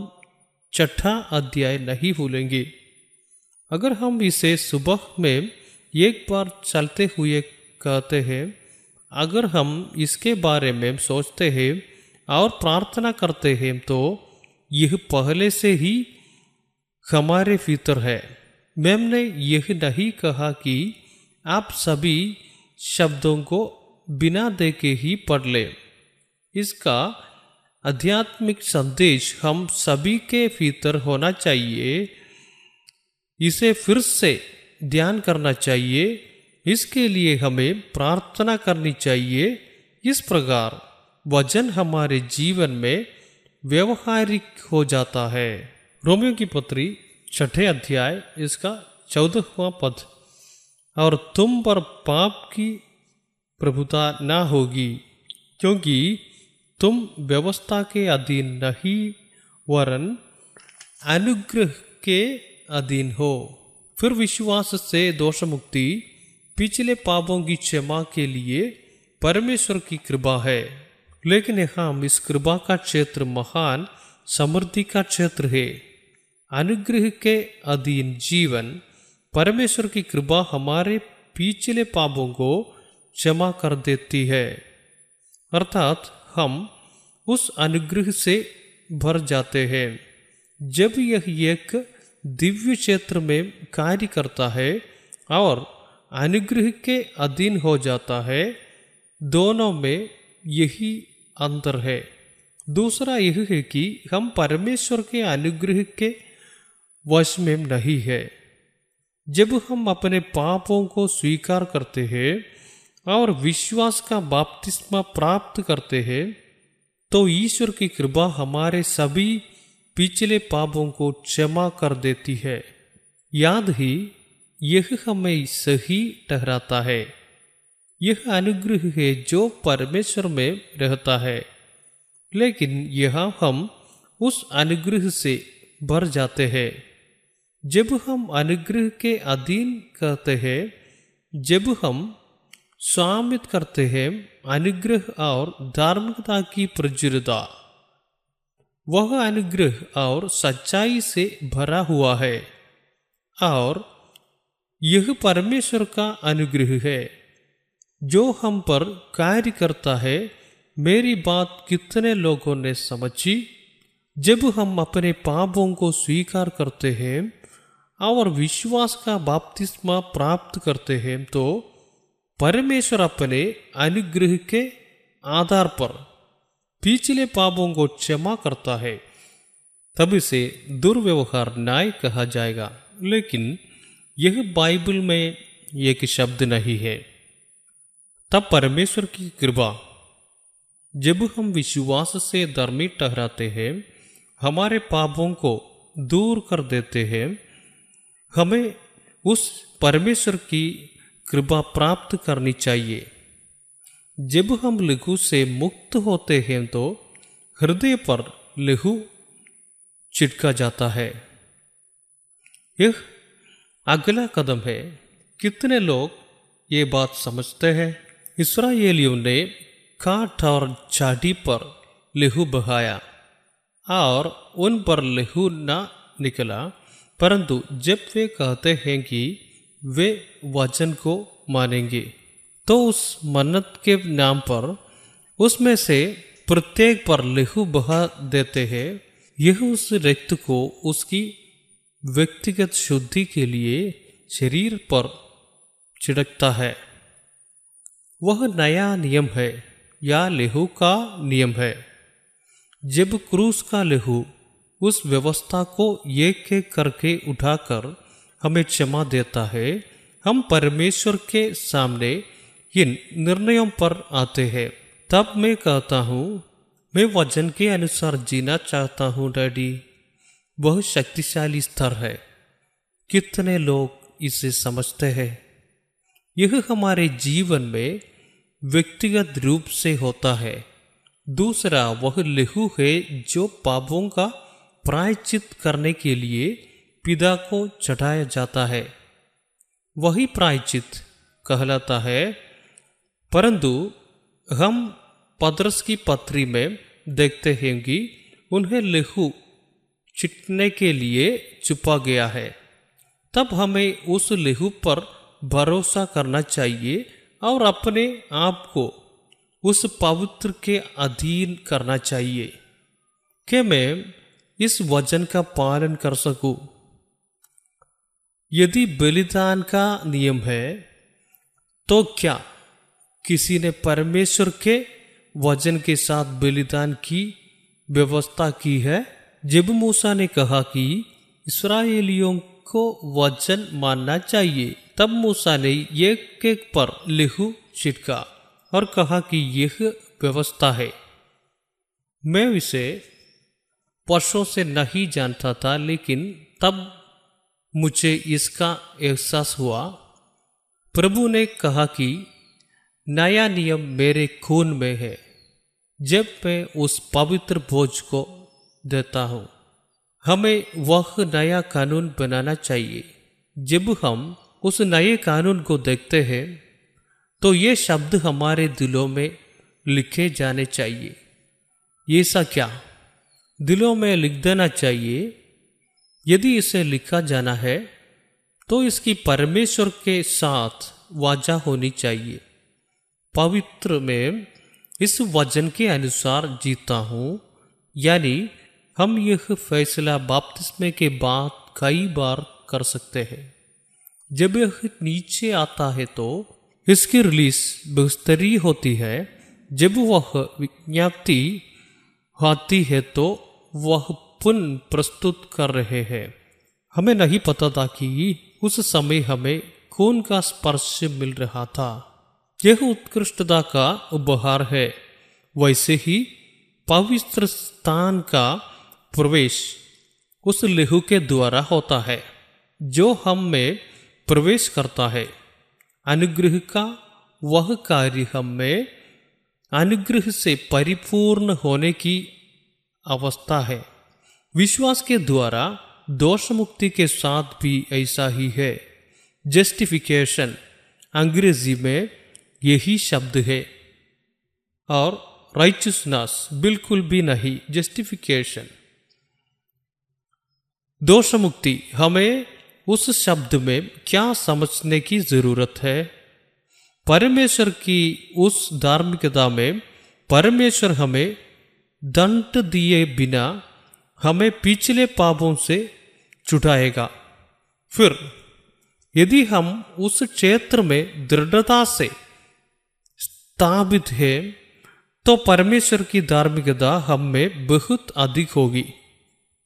6वां अध्याय नहीं भूलेंगे। अगर हम इसे सुबह में 1 बार चलते हुए कहते हैं, अगर हम इसके बारे में सोचते हैं और प्रार्थना करते हैं तो यह पहले से ही हमारे भीतर है। मैम ने यह नहीं कहा कि आप सभी शब्दों को बिना देखे ही पढ़ लें। इसका आध्यात्मिक संदेश हम सभी के भीतर होना चाहिए। इसे फिर से ध्यान करना चाहिए। इसके लिए हमें प्रार्थना करनी चाहिए। इस प्रकार वचन हमारे जीवन में व्यवहारिक हो जाता है। रोमियों की पत्री 6वां अध्याय इसका 14वां पद। और तुम पर पाप की प्रभुता ना होगी, क्योंकि तुम व्यवस्था के अधीन नहीं वरन अनुग्रह के अधीन हो। फिर विश्वास से दोषमुक्ति पिछले पापों की क्षमा के लिए परमेश्वर की कृपा है। लेकिन यहाँ इस कृपा का क्षेत्र महान समृद्धि का क्षेत्र है। अनुग्रह के अधीन जीवन परमेश्वर की कृपा हमारे पिछले पापों को क्षमा कर देती है, अर्थात हम उस अनुग्रह से भर जाते हैं। जब यह एक दिव्य क्षेत्र में कार्य करता है और अनुग्रह के अधीन हो जाता है, दोनों में यही अंतर है। दूसरा यह है कि हम परमेश्वर के अनुग्रह के वश में नहीं है। जब हम अपने पापों को स्वीकार करते हैं और विश्वास का बपतिस्मा प्राप्त करते हैं तो ईश्वर की कृपा हमारे सभी पिछले पापों को क्षमा कर देती है। याद ही यह हमें सही ठहराता है। यह अनुग्रह है जो परमेश्वर में रहता है, लेकिन यहाँ हम उस अनुग्रह से भर जाते हैं। जब हम अनुग्रह के अधीन कहते हैं, जब हम स्वामित करते हैं अनुग्रह और धार्मिकता की प्रज्वलता, वह अनुग्रह और सच्चाई से भरा हुआ है और यह परमेश्वर का अनुग्रह है जो हम पर कार्य करता है। मेरी बात कितने लोगों ने समझी? जब हम अपने पापों को स्वीकार करते हैं और विश्वास का बपतिस्मा प्राप्त करते हैं तो परमेश्वर अपने अनुग्रह के आधार पर पिछले पापों को क्षमा करता है। तब इसे दुर्व्यवहार न्याय कहा जाएगा, लेकिन यह बाइबल में एक शब्द नहीं है। तब परमेश्वर की कृपा, जब हम विश्वास से धर्मी ठहराते हैं, हमारे पापों को दूर कर देते हैं, हमें उस परमेश्वर की कृपा प्राप्त करनी चाहिए। जब हम लघु से मुक्त होते हैं तो हृदय पर लहू छिड़का जाता है। यह अगला कदम है। कितने लोग ये बात समझते हैं। इसराइलियों ने काट और झाड़ी पर लहू बहाया और उन पर लहू न निकला, परंतु जब वे कहते हैं कि वे वचन को मानेंगे तो उस मन्नत के नाम पर उसमें से प्रत्येक पर लहू बहा देते हैं। यह उस रक्त को उसकी व्यक्तिगत शुद्धि के लिए शरीर पर छिड़कता है। वह नया नियम है या लहू का नियम है। जब क्रूस का लहू उस व्यवस्था को एक एक करके उठाकर हमें क्षमा देता है, हम परमेश्वर के सामने इन निर्णयों पर आते हैं। तब मैं कहता हूँ, मैं वचन के अनुसार जीना चाहता हूँ डैडी। बहुत शक्तिशाली स्तर है। कितने लोग इसे समझते हैं। यह हमारे जीवन में व्यक्तिगत रूप से होता है। दूसरा वह लहू है जो पापों का प्रायश्चित करने के लिए पिता को चढ़ाया जाता है। वही प्रायश्चित कहलाता है। परंतु हम पतरस की पत्री में देखते हैं कि उन्हें लहू छिड़कने के लिए छुपा गया है। तब हमें उस लहू पर भरोसा करना चाहिए और अपने आप को उस पवित्र के अधीन करना चाहिए कि मैं इस वचन का पालन कर सकूं। यदि बलिदान का नियम है तो क्या किसी ने परमेश्वर के वचन के साथ बलिदान की व्यवस्था की है। जब मूसा ने कहा कि इस्राएलियों को वचन मानना चाहिए, तब मूसा ने एक एक पर लहू छिड़का और कहा कि यह व्यवस्था है। मैं इसे वर्षों से नहीं जानता था, लेकिन तब मुझे इसका एहसास हुआ। प्रभु ने कहा कि नया नियम मेरे खून में है। जब मैं उस पवित्र भोज को देता हूँ, हमें वह नया कानून बनाना चाहिए। जब हम उस नए कानून को देखते हैं तो ये शब्द हमारे दिलों में लिखे जाने चाहिए। ऐसा क्या दिलों में लिख देना चाहिए। यदि इसे लिखा जाना है तो इसकी परमेश्वर के साथ वाचा होनी चाहिए। पवित्र में इस वचन के अनुसार जीता हूँ, यानी हम यह फैसला बपतिस्मे के बाद कई बार कर सकते हैं। जब यह नीचे आता है तो इसकी रिलीज बेहतरी होती है। जब वह विज्ञप्ति होती है तो वह पुनः प्रस्तुत कर रहे हैं। हमें नहीं पता था कि उस समय हमें खून का स्पर्श मिल रहा था। यह उत्कृष्टता का उपहार है। वैसे ही पवित्र स्थान का प्रवेश उस लहू के द्वारा होता है जो हम में प्रवेश करता है। अनुग्रह का वह कार्य हम में अनुग्रह से परिपूर्ण होने की अवस्था है। विश्वास के द्वारा दोष मुक्ति के साथ भी ऐसा ही है। जस्टिफिकेशन अंग्रेजी में यही शब्द है और राइचसनेस बिल्कुल भी नहीं। जस्टिफिकेशन दोष मुक्ति। हमें उस शब्द में क्या समझने की जरूरत है। परमेश्वर की उस धार्मिकता में परमेश्वर हमें दंड दिए बिना हमें पिछले पापों से छुड़ाएगा। फिर यदि हम उस क्षेत्र में दृढ़ता से स्थापित हैं तो परमेश्वर की धार्मिकता हम में बहुत अधिक होगी।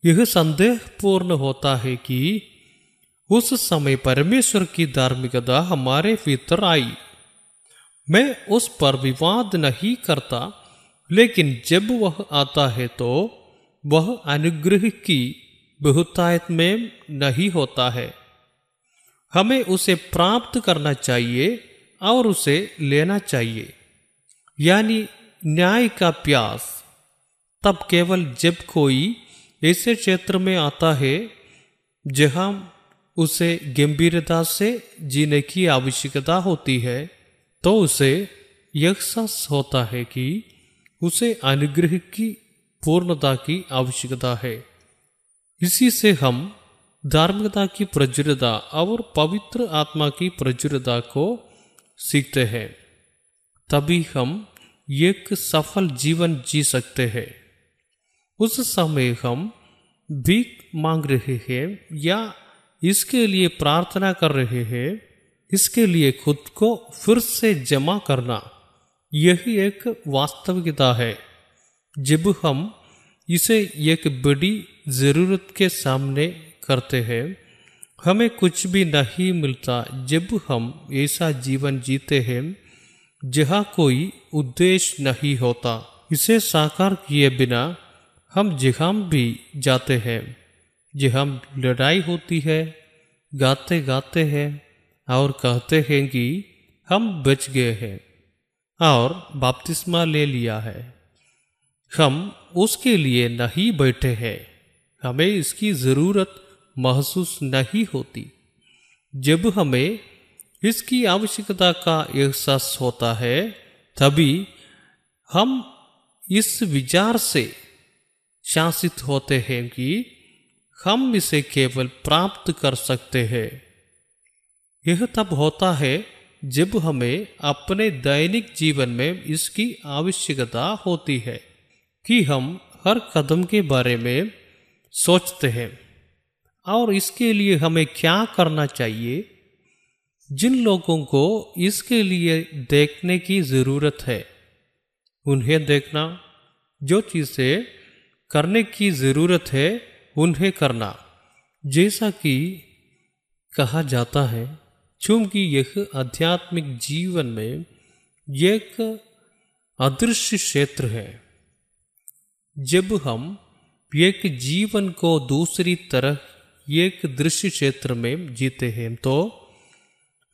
यह संदेह पूर्ण होता है कि उस समय परमेश्वर की धार्मिकता हमारे भीतर आई। मैं उस पर विवाद नहीं करता, लेकिन जब वह आता है तो वह अनुग्रह की बहुतायत में नहीं होता है। हमें उसे प्राप्त करना चाहिए और उसे लेना चाहिए, यानी न्याय का प्यास। तब केवल जब कोई ऐसे क्षेत्र में आता है जहां उसे गंभीरता से जीने की आवश्यकता होती है तो उसे एहसास होता है कि उसे अनुग्रह की पूर्णता की आवश्यकता है। इसी से हम धार्मिकता की प्रज्वलता और पवित्र आत्मा की प्रज्वलता को सीखते हैं। तभी हम एक सफल जीवन जी सकते हैं। उस समय हम भीख मांग रहे हैं या इसके लिए प्रार्थना कर रहे हैं, इसके लिए खुद को फिर से जमा करना यही एक वास्तविकता है। जब हम इसे एक बड़ी ज़रूरत के सामने करते हैं, हमें कुछ भी नहीं मिलता। जब हम ऐसा जीवन जीते हैं जहाँ कोई उद्देश्य नहीं होता, इसे साकार किए बिना हम जहाँ भी जाते हैं, जहाँ लड़ाई होती है, गाते गाते हैं और कहते हैं कि हम बच गए हैं और बपतिस्मा ले लिया है। हम उसके लिए नहीं बैठे हैं, हमें इसकी ज़रूरत महसूस नहीं होती। जब हमें इसकी आवश्यकता का एहसास होता है तभी हम इस विचार से शासित होते हैं कि हम इसे केवल प्राप्त कर सकते हैं। यह तब होता है जब हमें अपने दैनिक जीवन में इसकी आवश्यकता होती है कि हम हर कदम के बारे में सोचते हैं और इसके लिए हमें क्या करना चाहिए। जिन लोगों को इसके लिए देखने की ज़रूरत है, उन्हें देखना, जो चीज़ें करने की ज़रूरत है उन्हें करना। जैसा कि कहा जाता है, चूँकि यह आध्यात्मिक जीवन में एक अदृश्य क्षेत्र है, जब हम एक जीवन को दूसरी तरह एक दृश्य क्षेत्र में जीते हैं तो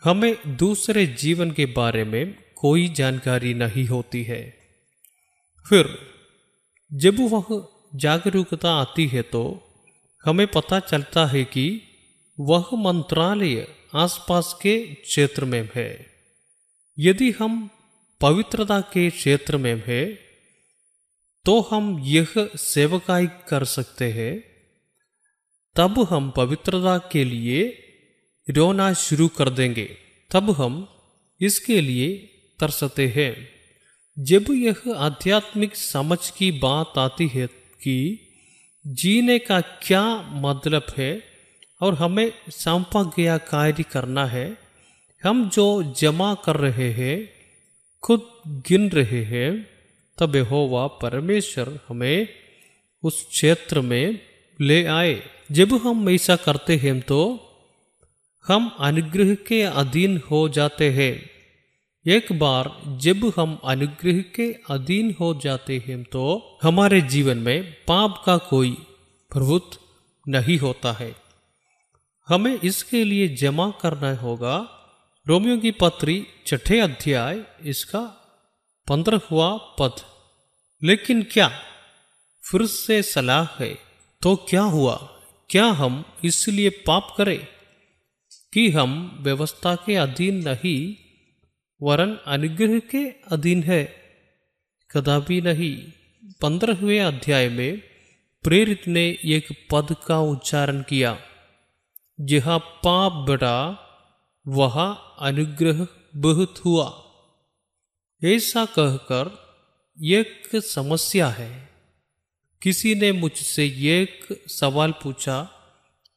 हमें दूसरे जीवन के बारे में कोई जानकारी नहीं होती है। फिर जब वह जागरूकता आती है तो हमें पता चलता है कि वह मंत्रालय आसपास के क्षेत्र में है। यदि हम पवित्रता के क्षेत्र में हैं तो हम यह सेवकाई कर सकते हैं। तब हम पवित्रता के लिए रोना शुरू कर देंगे, तब हम इसके लिए तरसते हैं। जब यह आध्यात्मिक समझ की बात आती है कि जीने का क्या मतलब है और हमें सौंपा गया कार्य करना है, हम जो जमा कर रहे हैं, खुद गिन रहे हैं, तब यहोवा परमेश्वर हमें उस क्षेत्र में ले आए। जब हम ऐसा करते हैं तो हम अनुग्रह के अधीन हो जाते हैं। एक बार जब हम अनुग्रह के अधीन हो जाते हैं तो हमारे जीवन में पाप का कोई प्रभुत्व नहीं होता है। हमें इसके लिए जमा करना होगा। रोमियों की पत्री 6 अध्याय इसका 15वां पद। लेकिन क्या फिर से सलाह है तो क्या हुआ? क्या हम इसलिए पाप करें कि हम व्यवस्था के अधीन नहीं वरन अनुग्रह के अधीन है? कदापि नहीं। 15वें अध्याय में प्रेरित ने एक पद का उच्चारण किया, जहाँ पाप बढ़ा वहाँ अनुग्रह बहुत हुआ। ऐसा कहकर एक समस्या है। किसी ने मुझसे एक सवाल पूछा,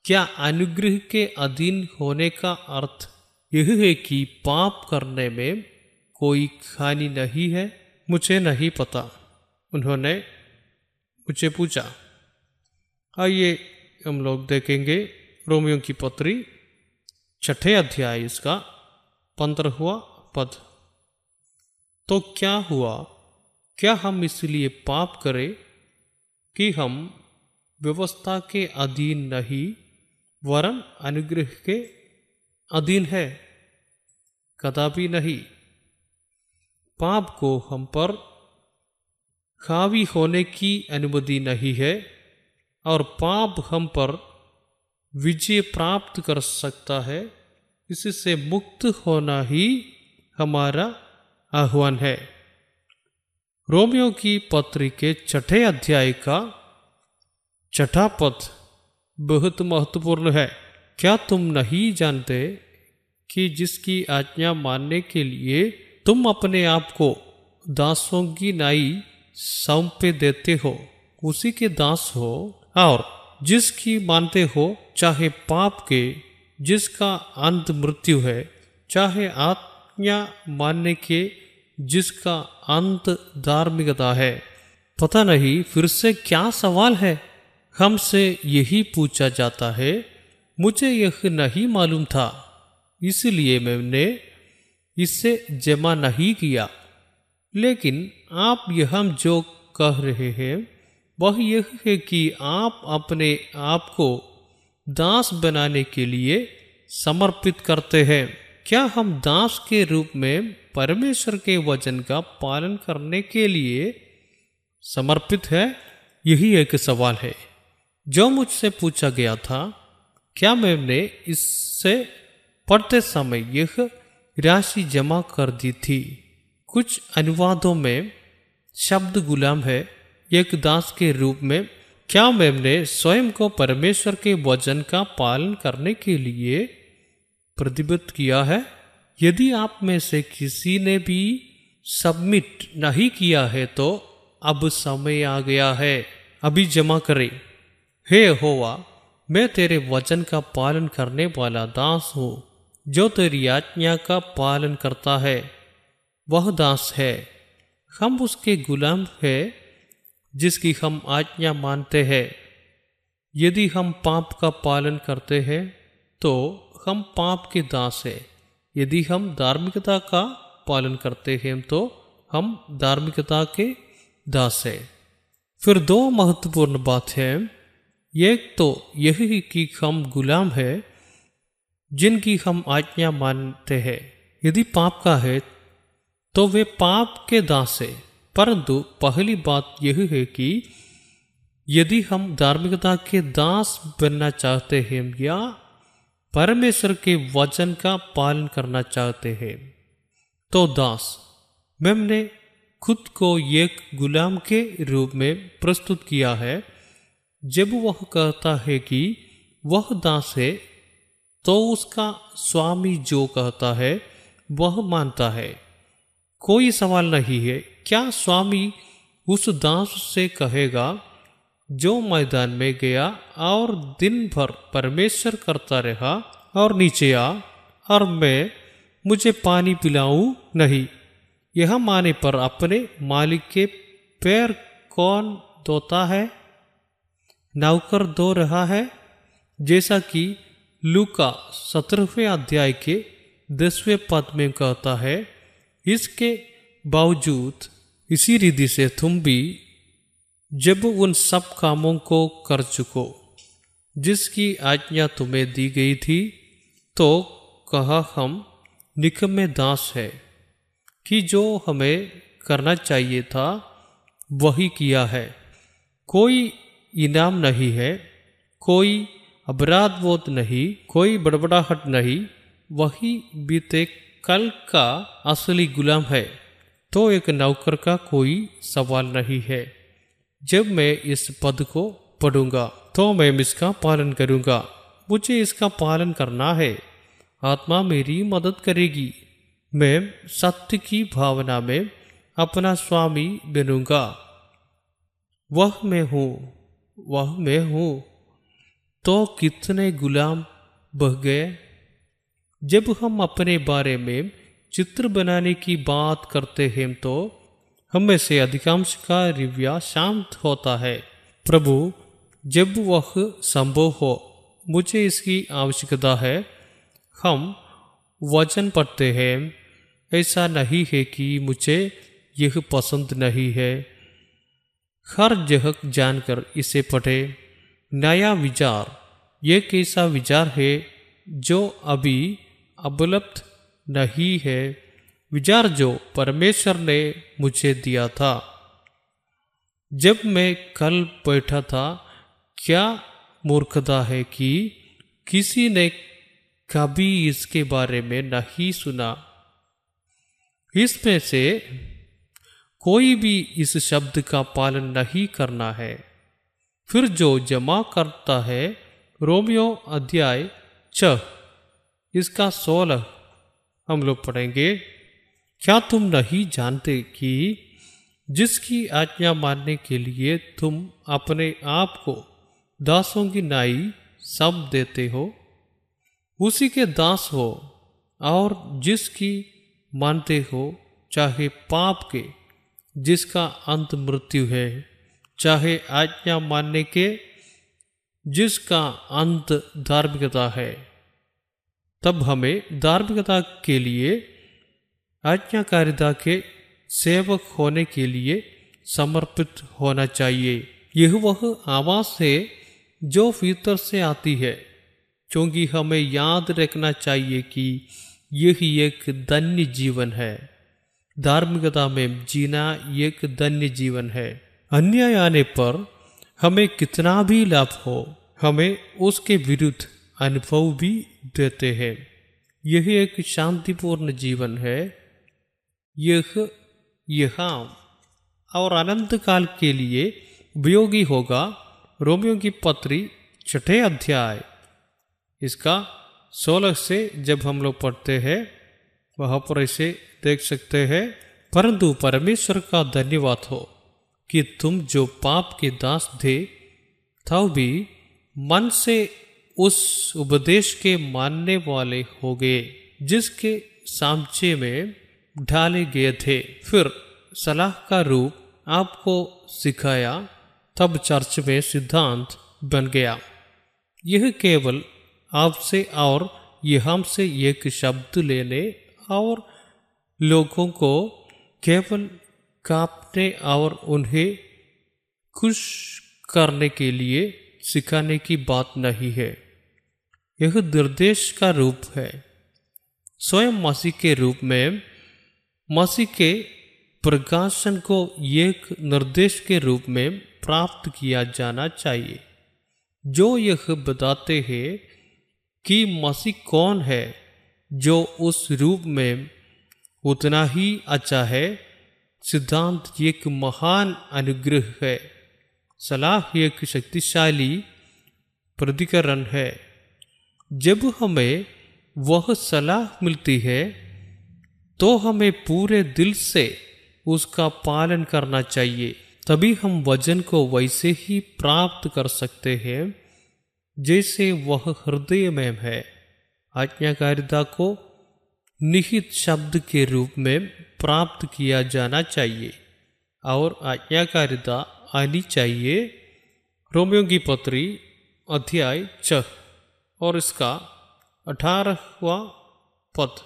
क्या अनुग्रह के अधीन होने का अर्थ यह है कि पाप करने में कोई खानी नहीं है? मुझे नहीं पता, उन्होंने मुझे पूछा। आइए हम लोग देखेंगे रोमियों की पत्री 6 अध्याय इसका 15वां पद। तो क्या हुआ? क्या हम इसलिए पाप करें कि हम व्यवस्था के अधीन नहीं वरन अनुग्रह के अधीन है? कदापि नहीं। पाप को हम पर हावी होने की अनुमति नहीं है और पाप हम पर विजय प्राप्त कर सकता है। इससे मुक्त होना ही हमारा आह्वान है। रोमियों की पत्री के छठे अध्याय का छठा पद बहुत महत्वपूर्ण है। क्या तुम नहीं जानते कि जिसकी आज्ञा मानने के लिए तुम अपने आप को दासों की नाई सौंपे देते हो उसी के दास हो, और जिसकी मानते हो चाहे पाप के जिसका अंत मृत्यु है, चाहे आज्ञा मानने के जिसका अंत धार्मिकता है। पता नहीं फिर से क्या सवाल है, हमसे यही पूछा जाता है। मुझे यह नहीं मालूम था, इसलिए मैंने इसे जमा नहीं किया। लेकिन आप यह हम जो कह रहे हैं वह यह है कि आप अपने आप को दास बनाने के लिए समर्पित करते हैं। क्या हम दास के रूप में परमेश्वर के वचन का पालन करने के लिए समर्पित है? यही एक सवाल है जो मुझसे पूछा गया था। क्या मैंने इससे पढ़ते समय यह राशि जमा कर दी थी। कुछ अनुवादों में शब्द गुलाम है, एक दास के रूप में। क्या मैंने स्वयं को परमेश्वर के वचन का पालन करने के लिए प्रतिबद्ध किया है? यदि आप में से किसी ने भी सबमिट नहीं किया है तो अब समय आ गया है, अभी जमा करें। हे यहोवा, मैं तेरे वचन का पालन करने वाला दास हूँ जो तेरी आज्ञा का पालन करता है। वह दास है, हम उसके गुलाम है जिसकी हम आज्ञा मानते हैं। यदि हम पाप का पालन करते हैं तो हम पाप के दास हैं। यदि हम धार्मिकता का पालन करते हैं तो हम धार्मिकता के दास हैं। फिर दो महत्वपूर्ण बात है। एक तो यही कि हम गुलाम है जिनकी हम आज्ञा मानते हैं। यदि पाप का है तो वे पाप के दास है। परंतु पहली बात यह है कि यदि हम धार्मिकता के दास बनना चाहते हैं या परमेश्वर के वचन का पालन करना चाहते हैं तो दास, मैंने खुद को एक गुलाम के रूप में प्रस्तुत किया है। जब वह कहता है कि वह दास है तो उसका स्वामी जो कहता है वह मानता है। कोई सवाल नहीं है। क्या स्वामी उस दास से कहेगा जो मैदान में गया और दिन भर परमेश्वर करता रहा और नीचे आ और मैं मुझे पानी पिलाऊं? नहीं, यह माने पर अपने मालिक के पैर कौन धोता है? नौकर धो रहा है, जैसा कि लूका 17वें अध्याय के 10वें पद में कहता है। इसके बावजूद इसी रीति से तुम भी जब उन सब कामों को कर चुको जिसकी आज्ञा तुम्हें दी गई थी तो कहा, हम निकम्मे दास है कि जो हमें करना चाहिए था वही किया है। कोई इनाम नहीं है, कोई अपराधबोध नहीं, कोई बड़बड़ाहट नहीं। वही बीते कल का असली गुलाम है। तो एक नौकर का कोई सवाल नहीं है। जब मैं इस पद को पढ़ूंगा तो मैं इसका पालन करूंगा। मुझे इसका पालन करना है। आत्मा मेरी मदद करेगी। मैं सत्य की भावना में अपना स्वामी बनूंगा। वह मैं हूँ, वह मैं हूँ। तो कितने गुलाम बह गए। जब हम अपने बारे में चित्र बनाने की बात करते हैं तो हमें से अधिकांश का हृदय शांत होता है। प्रभु, जब वह संभव हो मुझे इसकी आवश्यकता है। हम वचन पढ़ते हैं। ऐसा नहीं है कि मुझे यह पसंद नहीं है। हर जगह जानकर इसे पढ़े। नया विचार एक ऐसा विचार है जो अभी उपलब्ध नहीं है, विचार जो परमेश्वर ने मुझे दिया था। जब मैं कल बैठा था, क्या मूर्खता है कि किसी ने कभी इसके बारे में नहीं सुना। इसमें से कोई भी इस शब्द का पालन नहीं करना है। फिर जो जमा करता है, रोमियो अध्याय 6 इसका 16 हम लोग पढ़ेंगे। क्या तुम नहीं जानते कि जिसकी आज्ञा मानने के लिए तुम अपने आप को दासों की नाई सब देते हो, उसी के दास हो, और जिसकी मानते हो, चाहे पाप के, जिसका अंत मृत्यु है, चाहे आज्ञा मानने के, जिसका अंत धार्मिकता है। तब हमें धार्मिकता के लिए आज्ञाकारिता के सेवक होने के लिए समर्पित होना चाहिए। यह वह आवाज़ है जो भीतर से आती है, क्योंकि हमें याद रखना चाहिए कि यही एक धन्य जीवन है। धार्मिकता में जीना एक धन्य जीवन है। अन्याय आने पर हमें कितना भी लाभ हो, हमें उसके विरुद्ध अनुभव भी देते हैं। यह एक शांतिपूर्ण जीवन है। यह यहाँ और अनंत काल के लिए उपयोगी होगा। रोमियों की पत्री 6 अध्याय इसका 16 से जब हम लोग पढ़ते हैं, वहाँ पर इसे देख सकते हैं। परंतु परमेश्वर का धन्यवाद हो कि तुम जो पाप के दास थे, तब भी मन से उस उपदेश के मानने वाले हो गए जिसके सांचे में ढाले गए थे। फिर सलाह का रूप आपको सिखाया, तब चर्च में सिद्धांत बन गया। यह केवल आपसे और यह हमसे एक शब्द लेने और लोगों को केवल कांपने और उन्हें खुश करने के लिए सिखाने की बात नहीं है। यह निर्देश का रूप है। स्वयं मसीह के रूप में मसीह के प्रकाशन को एक निर्देश के रूप में प्राप्त किया जाना चाहिए, जो यह बताते हैं कि मसीह कौन है, जो उस रूप में उतना ही अच्छा है। सिद्धांत एक महान अनुग्रह है। सलाह एक शक्तिशाली प्रतिकरण है। जब हमें वह सलाह मिलती है, तो हमें पूरे दिल से उसका पालन करना चाहिए। तभी हम वचन को वैसे ही प्राप्त कर सकते हैं जैसे वह हृदय में है। आज्ञाकारिता को निहित शब्द के रूप में प्राप्त किया जाना चाहिए और आज्ञाकारिता आनी चाहिए। रोमियों की पत्री अध्याय 6 और इसका 18वां पद।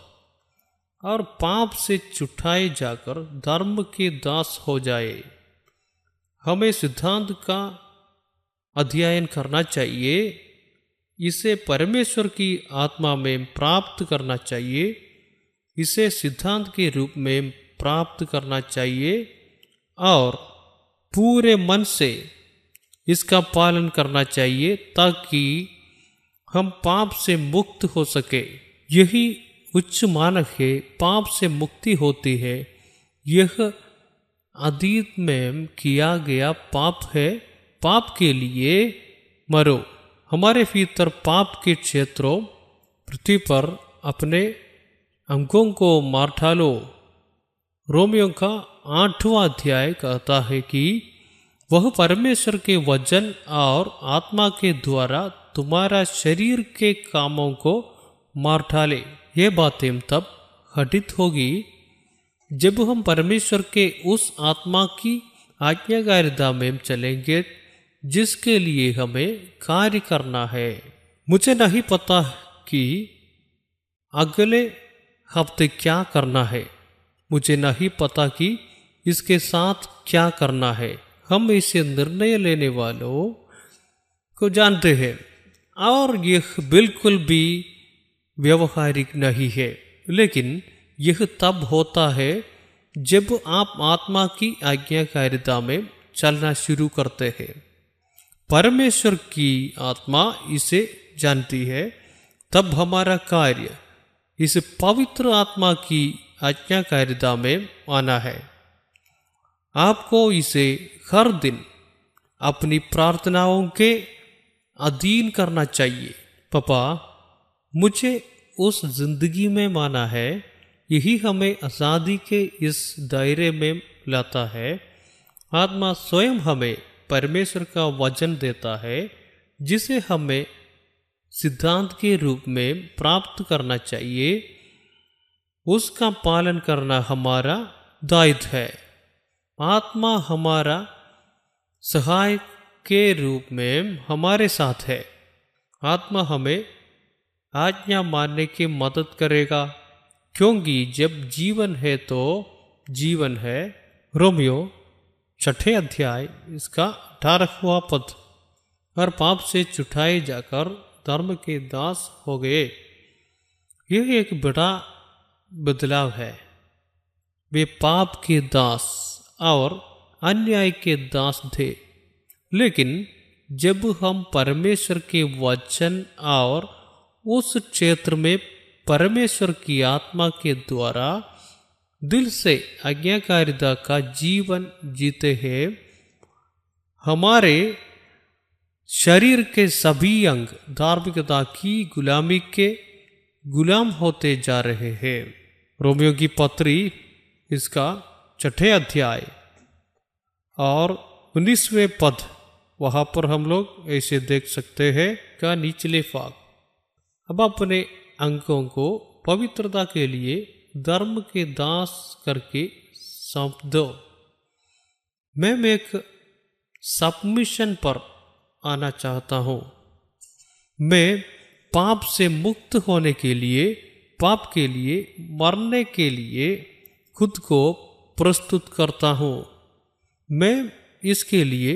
और पाप से छुटाए जाकर धर्म के दास हो जाए। हमें सिद्धांत का अध्ययन करना चाहिए। इसे परमेश्वर की आत्मा में प्राप्त करना चाहिए। इसे सिद्धांत के रूप में प्राप्त करना चाहिए और पूरे मन से इसका पालन करना चाहिए, ताकि हम पाप से मुक्त हो सके। यही उच्च मानक है। पाप से मुक्ति होती है। यह अतीत में किया गया पाप है। पाप के लिए मरो। हमारे भीतर पाप के क्षेत्रों पृथ्वी पर अपने अंगों को मार डालो। रोमियों का 8वां अध्याय कहता है कि वह परमेश्वर के वचन और आत्मा के द्वारा तुम्हारा शरीर के कामों को मार डाले। ये बातें तब घटित होगी जब हम परमेश्वर के उस आत्मा की आज्ञाकारिता में चलेंगे जिसके लिए हमें कार्य करना है। मुझे नहीं पता कि अगले हफ्ते क्या करना है। मुझे नहीं पता कि इसके साथ क्या करना है। हम इसे निर्णय लेने वालों को जानते हैं और यह बिल्कुल भी व्यवहारिक नहीं है। लेकिन यह तब होता है जब आप आत्मा की आज्ञाकारिता में चलना शुरू करते हैं। परमेश्वर की आत्मा इसे जानती है, तब हमारा कार्य इस पवित्र आत्मा की आज्ञाकारिता में आना है। आपको इसे हर दिन अपनी प्रार्थनाओं के अधीन करना चाहिए। पापा, मुझे उस जिंदगी में माना है, यही हमें आज़ादी के इस दायरे में लाता है। आत्मा स्वयं हमें परमेश्वर का वचन देता है, जिसे हमें सिद्धांत के रूप में प्राप्त करना चाहिए। उसका पालन करना हमारा दायित्व है। आत्मा हमारा सहायक के रूप में हमारे साथ है। आत्मा हमें आज्ञा मानने की मदद करेगा, क्योंकि जब जीवन है तो जीवन है। रोमियो 6 अध्याय इसका 18वां पद। और पाप से छुटाए जाकर धर्म के दास हो गए। यह एक बड़ा बदलाव है। वे पाप के दास और अन्याय के दास थे, लेकिन जब हम परमेश्वर के वचन और उस क्षेत्र में परमेश्वर की आत्मा के द्वारा दिल से आज्ञाकारिता का जीवन जीते हैं, हमारे शरीर के सभी अंग धार्मिकता की गुलामी के गुलाम होते जा रहे हैं। रोमियों की पत्री इसका 6 अध्याय और 19वें पद, वहाँ पर हम लोग ऐसे देख सकते हैं का निचले भाग। अब अपने अंगों को पवित्रता के लिए धर्म के दास करके सौंप दो। मैं एक सबमिशन पर आना चाहता हूँ। मैं पाप से मुक्त होने के लिए, पाप के लिए मरने के लिए खुद को प्रस्तुत करता हूँ। मैं इसके लिए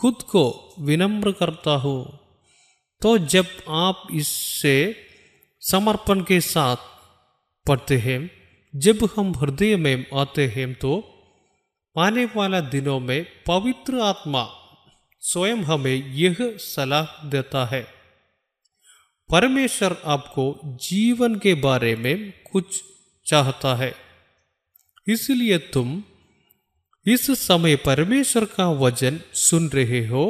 खुद को विनम्र करता हूँ। तो जब आप इससे समर्पण के साथ पढ़ते हैं, जब हम हृदय में आते हैं, तो आने वाला दिनों में पवित्र आत्मा स्वयं हमें यह सलाह देता है। परमेश्वर आपको जीवन के बारे में कुछ चाहता है, इसलिए तुम इस समय परमेश्वर का वचन सुन रहे हो।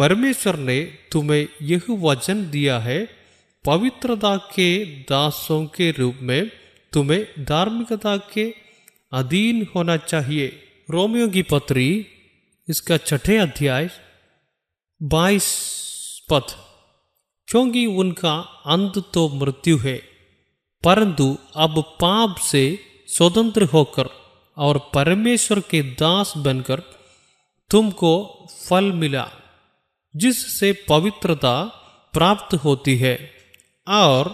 परमेश्वर ने तुम्हें यह वचन दिया है। पवित्रता के दासों के रूप में तुम्हें धार्मिकता के अधीन होना चाहिए। रोमियों की पत्री इसका 6 अध्याय 22 पद। क्योंकि उनका अंत तो मृत्यु है, परंतु अब पाप से स्वतंत्र होकर और परमेश्वर के दास बनकर तुमको फल मिला, जिससे पवित्रता प्राप्त होती है और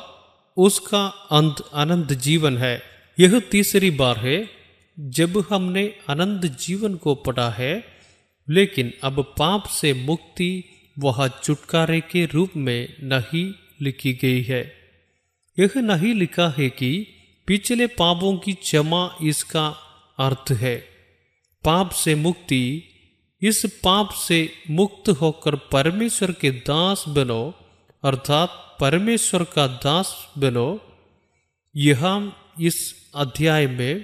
उसका अंत अनंत जीवन है। यह तीसरी बार है जब हमने अनंत जीवन को पढ़ा है, लेकिन अब पाप से मुक्ति वह छुटकारे के रूप में नहीं लिखी गई है। यह नहीं लिखा है कि पिछले पापों की क्षमा इसका अर्थ है। पाप से मुक्ति, इस पाप से मुक्त होकर परमेश्वर के दास बनो, अर्थात परमेश्वर का दास बनो। यहाँ इस अध्याय में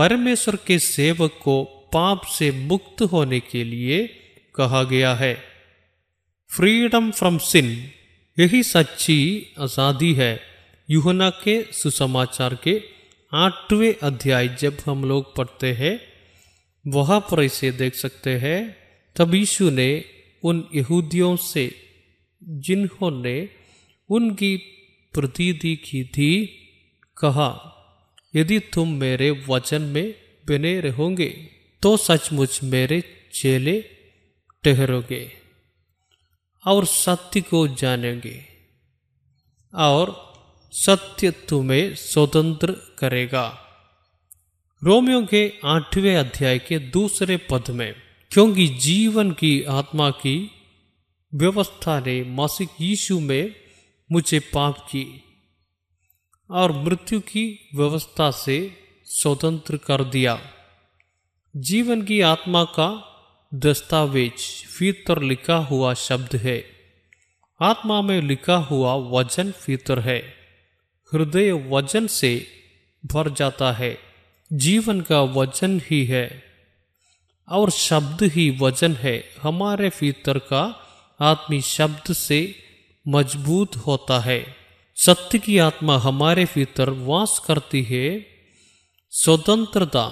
परमेश्वर के सेवक को पाप से मुक्त होने के लिए कहा गया है। फ्रीडम फ्रॉम सिन, यही सच्ची आज़ादी है। यूहन्ना के सुसमाचार के 8वें अध्याय जब हम लोग पढ़ते हैं, वहाँ पर इसे देख सकते हैं। तब यीशु ने उन यहूदियों से जिन्होंने उनकी प्रतीति की थी कहा, यदि तुम मेरे वचन में बने रहोगे तो सचमुच मेरे चेले ठहरोगे और सत्य को जानेंगे और सत्य तुम्हें स्वतंत्र करेगा। रोमियों के 8वें अध्याय के 2रे पद में, क्योंकि जीवन की आत्मा की व्यवस्था ने मसीह यीशु में मुझे पाप की और मृत्यु की व्यवस्था से स्वतंत्र कर दिया। जीवन की आत्मा का दस्तावेज फीतर लिखा हुआ शब्द है। आत्मा में लिखा हुआ वजन फीतर है। हृदय वजन से भर जाता है। जीवन का वजन ही है और शब्द ही वजन है। हमारे फीतर का आत्मी शब्द से मजबूत होता है। सत्य की आत्मा हमारे फीतर वास करती है। स्वतंत्रता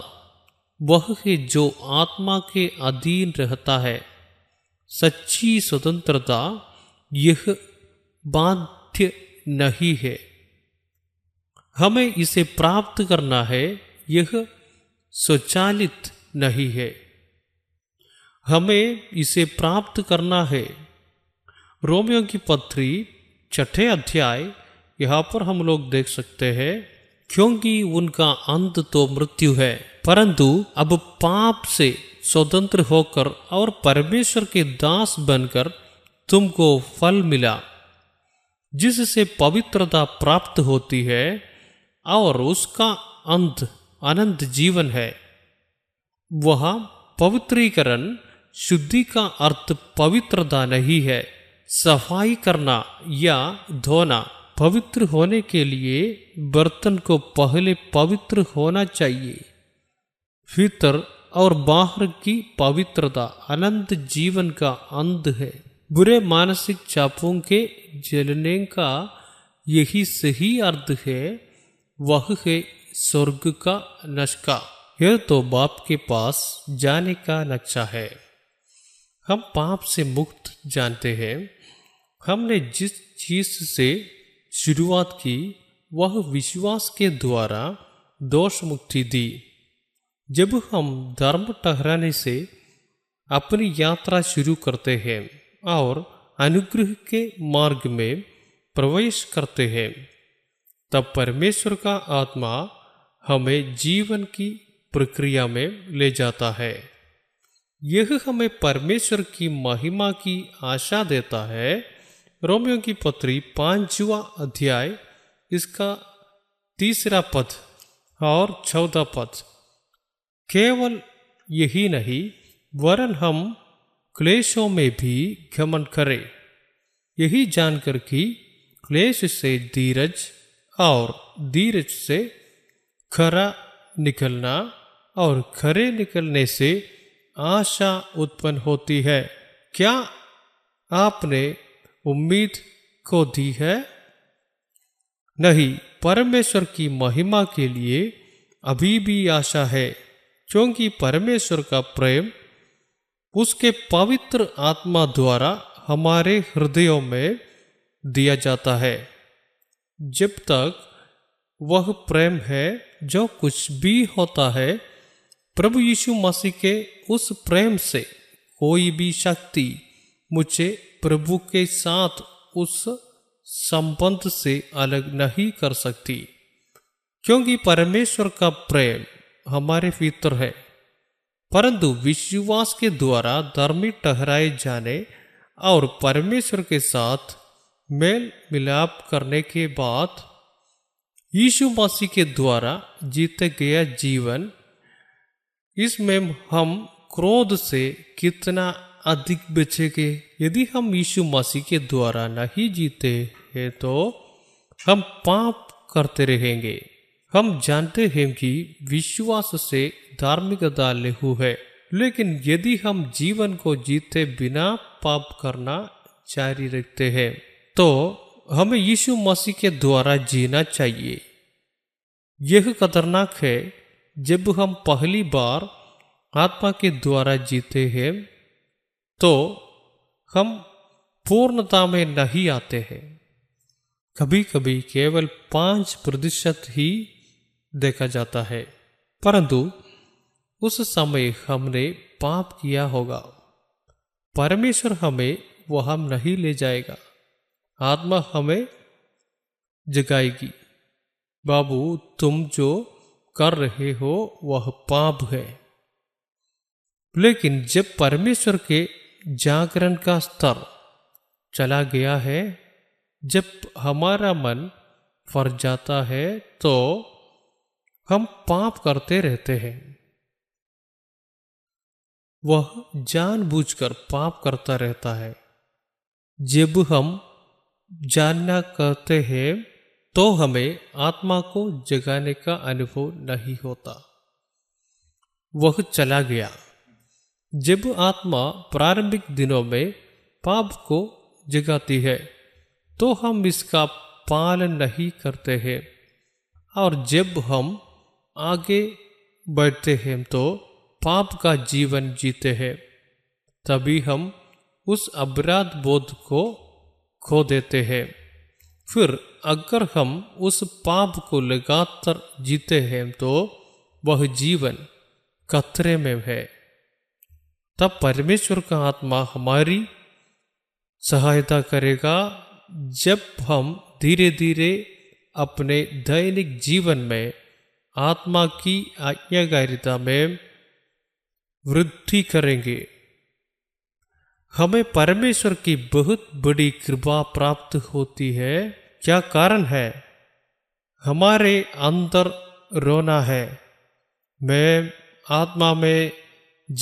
वह है जो आत्मा के अधीन रहता है। सच्ची स्वतंत्रता यह बाध्य नहीं है। हमें इसे प्राप्त करना है। यह स्वचालित नहीं है। हमें इसे प्राप्त करना है। रोमियों की पत्री छठे अध्याय यहाँ पर हम लोग देख सकते हैं, क्योंकि उनका अंत तो मृत्यु है, परंतु अब पाप से स्वतंत्र होकर और परमेश्वर के दास बनकर तुमको फल मिला, जिससे पवित्रता प्राप्त होती है और उसका अंत अनंत जीवन है। वह पवित्रीकरण शुद्धि का अर्थ पवित्रता नहीं है। सफाई करना या धोना। पवित्र होने के लिए बर्तन को पहले पवित्र होना चाहिए। भीतर और बाहर की पवित्रता अनंत जीवन का अंत है। बुरे मानसिक चापों के जलने का यही सही अर्थ है। वह है स्वर्ग का नक्शा। यह तो बाप के पास जाने का नक्शा है। हम पाप से मुक्त जानते हैं। हमने जिस चीज से शुरुआत की वह विश्वास के द्वारा दोष मुक्ति दी। जब हम धर्म ठहराने से अपनी यात्रा शुरू करते हैं और अनुग्रह के मार्ग में प्रवेश करते हैं, तब परमेश्वर का आत्मा हमें जीवन की प्रक्रिया में ले जाता है। यह हमें परमेश्वर की महिमा की आशा देता है। रोमियों की पत्री 5वां अध्याय इसका 3रा पद और 14 पद। केवल यही नहीं, वरन हम क्लेशों में भी गमन करें, यही जानकर कि क्लेश से धीरज और धीरज से खरा निकलना और खरे निकलने से आशा उत्पन्न होती है। क्या आपने उम्मीद को दी है? नहीं, परमेश्वर की महिमा के लिए अभी भी आशा है, क्योंकि परमेश्वर का प्रेम उसके पवित्र आत्मा द्वारा हमारे हृदयों में दिया जाता है। जब तक वह प्रेम है, जो कुछ भी होता है प्रभु यीशु मसीह के उस प्रेम से कोई भी शक्ति मुझे प्रभु के साथ उस संबंध से अलग नहीं कर सकती, क्योंकि परमेश्वर का प्रेम हमारे भीतर है। परंतु विश्वास के द्वारा धर्मी ठहराए जाने और परमेश्वर के साथ मेल मिलाप करने के बाद यीशु मसीह के द्वारा जीते गया जीवन, इसमें हम क्रोध से कितना अधिक बचेंगे। यदि हम यीशु मसीह के द्वारा नहीं जीते हैं तो हम पाप करते रहेंगे। हम जानते हैं कि विश्वास से धार्मिकता लघु है, लेकिन यदि हम जीवन को जीते बिना पाप करना जारी रखते हैं तो हमें यीशु मसीह के द्वारा जीना चाहिए। यह खतरनाक है। जब हम पहली बार आत्मा के द्वारा जीते हैं तो हम पूर्णता में नहीं आते हैं। कभी कभी केवल 5% ही देखा जाता है, परंतु उस समय हमने पाप किया होगा। परमेश्वर हमें वहां नहीं ले जाएगा। आत्मा हमें जगाएगी, बाबू तुम जो कर रहे हो वह पाप है। लेकिन जब परमेश्वर के जागरण का स्तर चला गया है, जब हमारा मन फर जाता है तो हम पाप करते रहते हैं। वह जानबूझकर पाप करता रहता है। जब हम जानना कहते हैं तो हमें आत्मा को जगाने का अनुभव नहीं होता। वह चला गया। जब आत्मा प्रारंभिक दिनों में पाप को जगाती है तो हम इसका पालन नहीं करते हैं, और जब हम आगे बढ़ते हैं तो पाप का जीवन जीते हैं। तभी हम उस अपराध बोध को खो देते हैं। फिर अगर हम उस पाप को लगातार जीते हैं तो वह जीवन खतरे में है। तब परमेश्वर का आत्मा हमारी सहायता करेगा। जब हम धीरे धीरे अपने दैनिक जीवन में आत्मा की आज्ञाकारिता में वृद्धि करेंगे, हमें परमेश्वर की बहुत बड़ी कृपा प्राप्त होती है। क्या कारण है? हमारे अंदर रोना है, मैं आत्मा में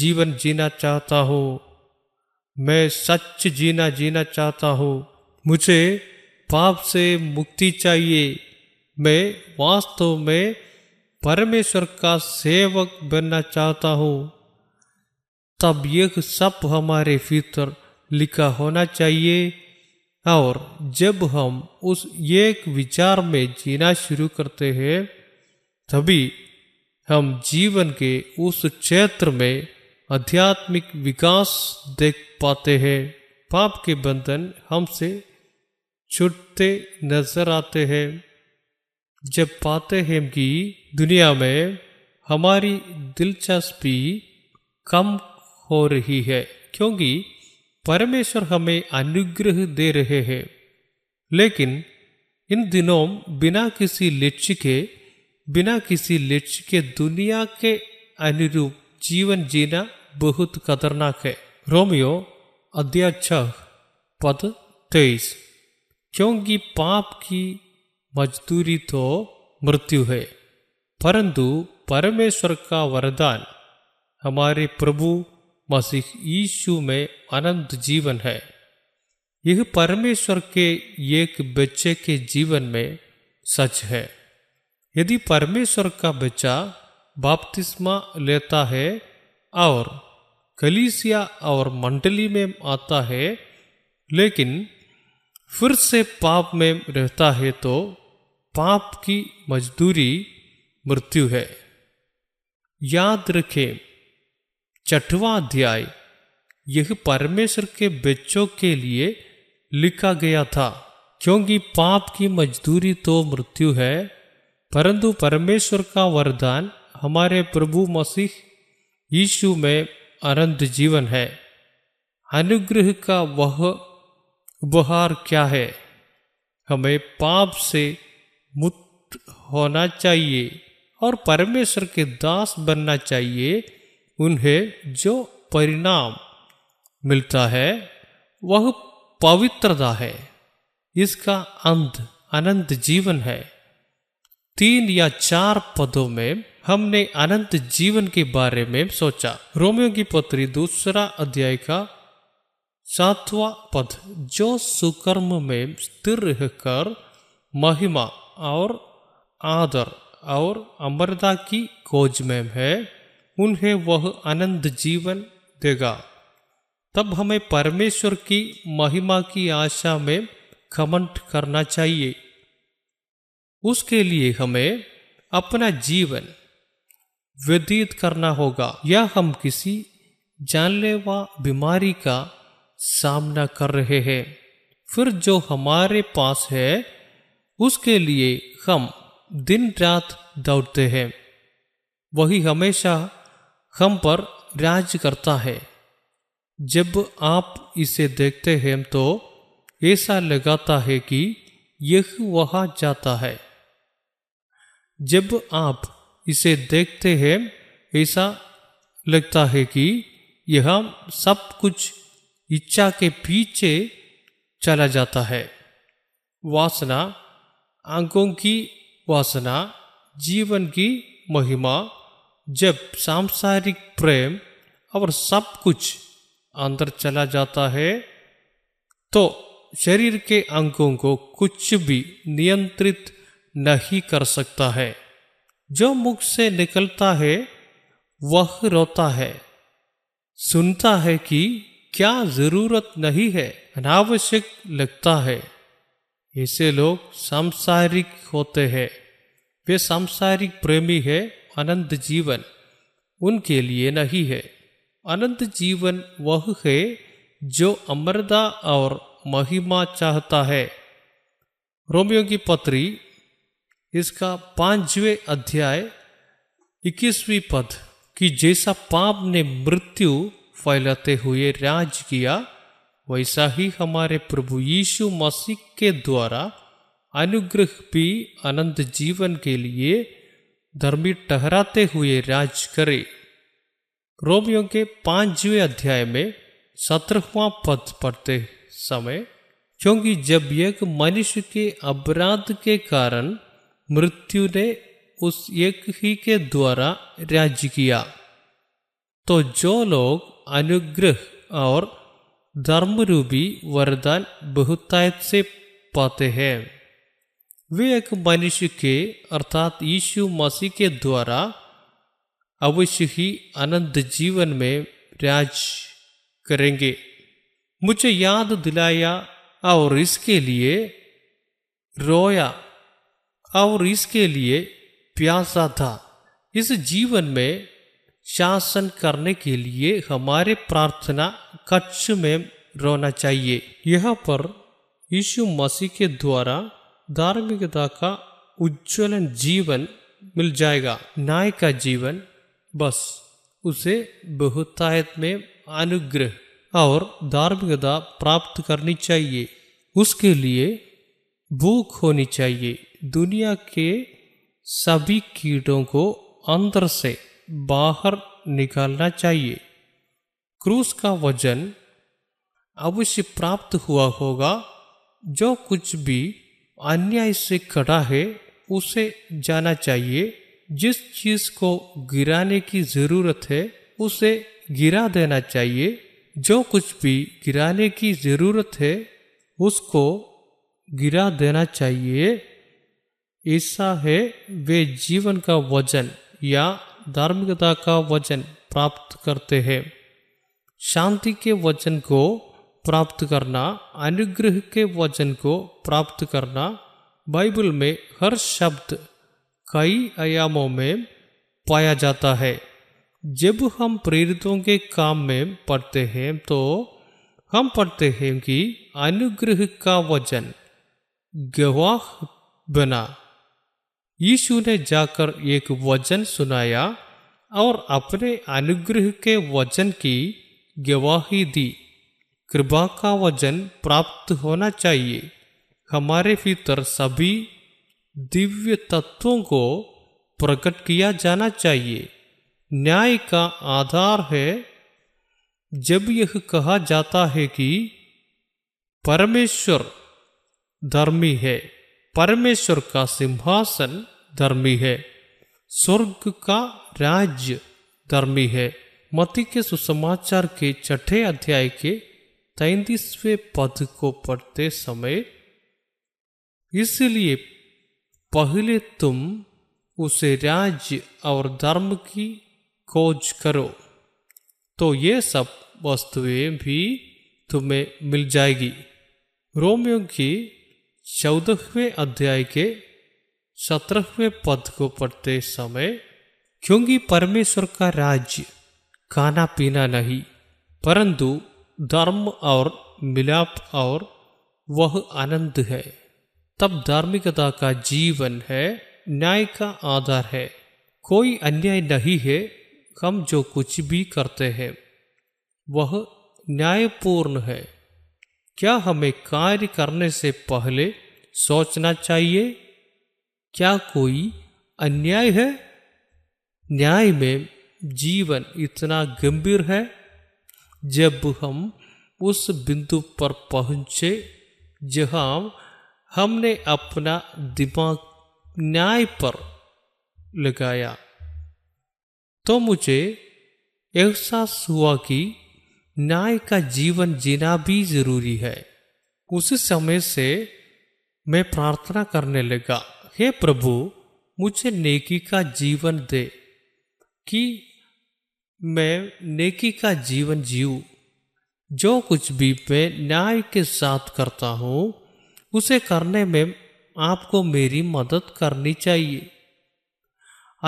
जीवन जीना चाहता हूँ, मैं सच जीना चाहता हूँ, मुझे पाप से मुक्ति चाहिए, मैं वास्तव में परमेश्वर का सेवक बनना चाहता हूँ। तब यह सब हमारे भीतर लिखा होना चाहिए, और जब हम उस एक विचार में जीना शुरू करते हैं तभी हम जीवन के उस क्षेत्र में आध्यात्मिक विकास देख पाते हैं। पाप के बंधन हमसे छूटते नजर आते हैं। जब पाते हैं कि दुनिया में हमारी दिलचस्पी कम हो रही है, क्योंकि परमेश्वर हमें अनुग्रह दे रहे हैं, लेकिन इन दिनों बिना किसी लक्ष्य के दुनिया के अनुरूप जीवन जीना बहुत खतरनाक है। रोमियो अध्याय 6 पद 23। क्योंकि पाप की मजदूरी तो मृत्यु है, परंतु परमेश्वर का वरदान हमारे प्रभु मसीह यीशु में अनंत जीवन है। यह परमेश्वर के एक बच्चे के जीवन में सच है। यदि परमेश्वर का बच्चा बपतिस्मा लेता है और कलीसिया और मंडली में आता है लेकिन फिर से पाप में रहता है तो पाप की मजदूरी मृत्यु है। याद रखें 6वां अध्याय यह परमेश्वर के बच्चों के लिए लिखा गया था। क्योंकि पाप की मजदूरी तो मृत्यु है, परंतु परमेश्वर का वरदान हमारे प्रभु मसीह यीशु में अनंत जीवन है। अनुग्रह का वह उपहार क्या है? हमें पाप से मुक्त होना चाहिए और परमेश्वर के दास बनना चाहिए। उन्हें जो परिणाम मिलता है वह पवित्रता है। इसका अंत अनंत जीवन है। 3 या 4 पदों में हमने अनंत जीवन के बारे में सोचा। रोमियों की पत्री 2 अध्याय का 7वां पद, जो सुकर्म में स्थिर रहकर महिमा और आदर और अमरता की खोज में है, उन्हें वह आनंद जीवन देगा। तब हमें परमेश्वर की महिमा की आशा में घमंड करना चाहिए। उसके लिए हमें अपना जीवन व्यतीत करना होगा, या हम किसी जानलेवा बीमारी का सामना कर रहे हैं, फिर जो हमारे पास है उसके लिए हम दिन रात दौड़ते हैं। वही हमेशा हम पर राज करता है। जब आप इसे देखते हैं तो ऐसा लगाता है कि यह वहां जाता है। जब आप इसे देखते हैं ऐसा लगता है कि यह सब कुछ इच्छा के पीछे चला जाता है। वासना, आंखों की वासना, जीवन की महिमा, जब सांसारिक प्रेम और सब कुछ अंदर चला जाता है तो शरीर के अंगों को कुछ भी नियंत्रित नहीं कर सकता है। जो मुख से निकलता है वह रोता है, सुनता है कि क्या जरूरत नहीं है, अनावश्यक लगता है। ऐसे लोग सांसारिक होते हैं, वे सांसारिक प्रेमी है। अनंत जीवन उनके लिए नहीं है। अनंत जीवन वह है जो अमरता और महिमा चाहता है। रोमियों की पत्री इसका 5वें अध्याय 21वीं पद कि जैसा पाप ने मृत्यु फैलाते हुए राज किया, वैसा ही हमारे प्रभु यीशु मसीह के द्वारा अनुग्रह भी अनंत जीवन के लिए धर्मी ठहराते हुए राज करे। रोमियों के 5वें अध्याय में 17वां पद पढ़ते समय, क्योंकि जब एक मनुष्य के अपराध के कारण मृत्यु ने उस एक ही के द्वारा राज्य किया, तो जो लोग अनुग्रह और धर्मरूपी वरदान बहुतायत से पाते हैं, वे एक मनुष्य के अर्थात यीशु मसीह के द्वारा अवश्य ही अनंत जीवन में राज करेंगे। मुझे याद दिलाया और इसके लिए रोया और इसके लिए प्यासा था। इस जीवन में शासन करने के लिए हमारे प्रार्थना कक्ष में रोना चाहिए। यहाँ पर यीशु मसीह के द्वारा धार्मिकता का उज्ज्वलन जीवन मिल जाएगा, न्याय का जीवन। बस उसे बहुतायत में अनुग्रह और धार्मिकता प्राप्त करनी चाहिए। उसके लिए भूख होनी चाहिए, दुनिया के सभी कीड़ों को अंदर से बाहर निकालना चाहिए। क्रूस का वजन अवश्य प्राप्त हुआ होगा। जो कुछ भी अन्याय से खड़ा है उसे जाना चाहिए। जिस चीज को गिराने की जरूरत है उसे गिरा देना चाहिए। जो कुछ भी गिराने की जरूरत है उसको गिरा देना चाहिए। ऐसा है वे जीवन का वजन या धार्मिकता का वजन प्राप्त करते हैं। शांति के वचन को प्राप्त करना, अनुग्रह के वचन को प्राप्त करना। बाइबल में हर शब्द कई आयामों में पाया जाता है। जब हम प्रेरितों के काम में पढ़ते हैं तो हम पढ़ते हैं कि अनुग्रह का वचन गवाह बना। यीशु ने जाकर एक वचन सुनाया और अपने अनुग्रह के वचन की गवाही दी। कृपा का वचन प्राप्त होना चाहिए। हमारे भीतर सभी दिव्य तत्वों को प्रकट किया जाना चाहिए। न्याय का आधार है जब यह कहा जाता है कि परमेश्वर धर्मी है। परमेश्वर का सिंहासन धर्मी है, स्वर्ग का राज्य धर्मी है। मत्ती के सुसमाचार के 6ठे अध्याय के 33वें पद को पढ़ते समय, इसलिए पहले तुम उसे राज्य और धर्म की खोज करो तो ये सब वस्तुएं भी तुम्हें मिल जाएगी। रोमियों की 14वें अध्याय के 17वें पद को पढ़ते समय, क्योंकि परमेश्वर का राज्य खाना पीना नहीं परंतु धर्म और मिलाप और वह आनंद है। तब धार्मिकता का जीवन है, न्याय का आधार है, कोई अन्याय नहीं है। हम जो कुछ भी करते हैं वह न्यायपूर्ण है। क्या हमें कार्य करने से पहले सोचना चाहिए क्या कोई अन्याय है? न्याय में जीवन इतना गंभीर है। जब हम उस बिंदु पर पहुंचे जहां हमने अपना दिमाग न्याय पर लगाया, तो मुझे एहसास हुआ कि न्याय का जीवन जीना भी जरूरी है। उसी समय से मैं प्रार्थना करने लगा, हे प्रभु मुझे नेकी का जीवन दे कि मैं नेकी का जीवन जीऊं। जो कुछ भी मैं न्याय के साथ करता हूँ उसे करने में आपको मेरी मदद करनी चाहिए,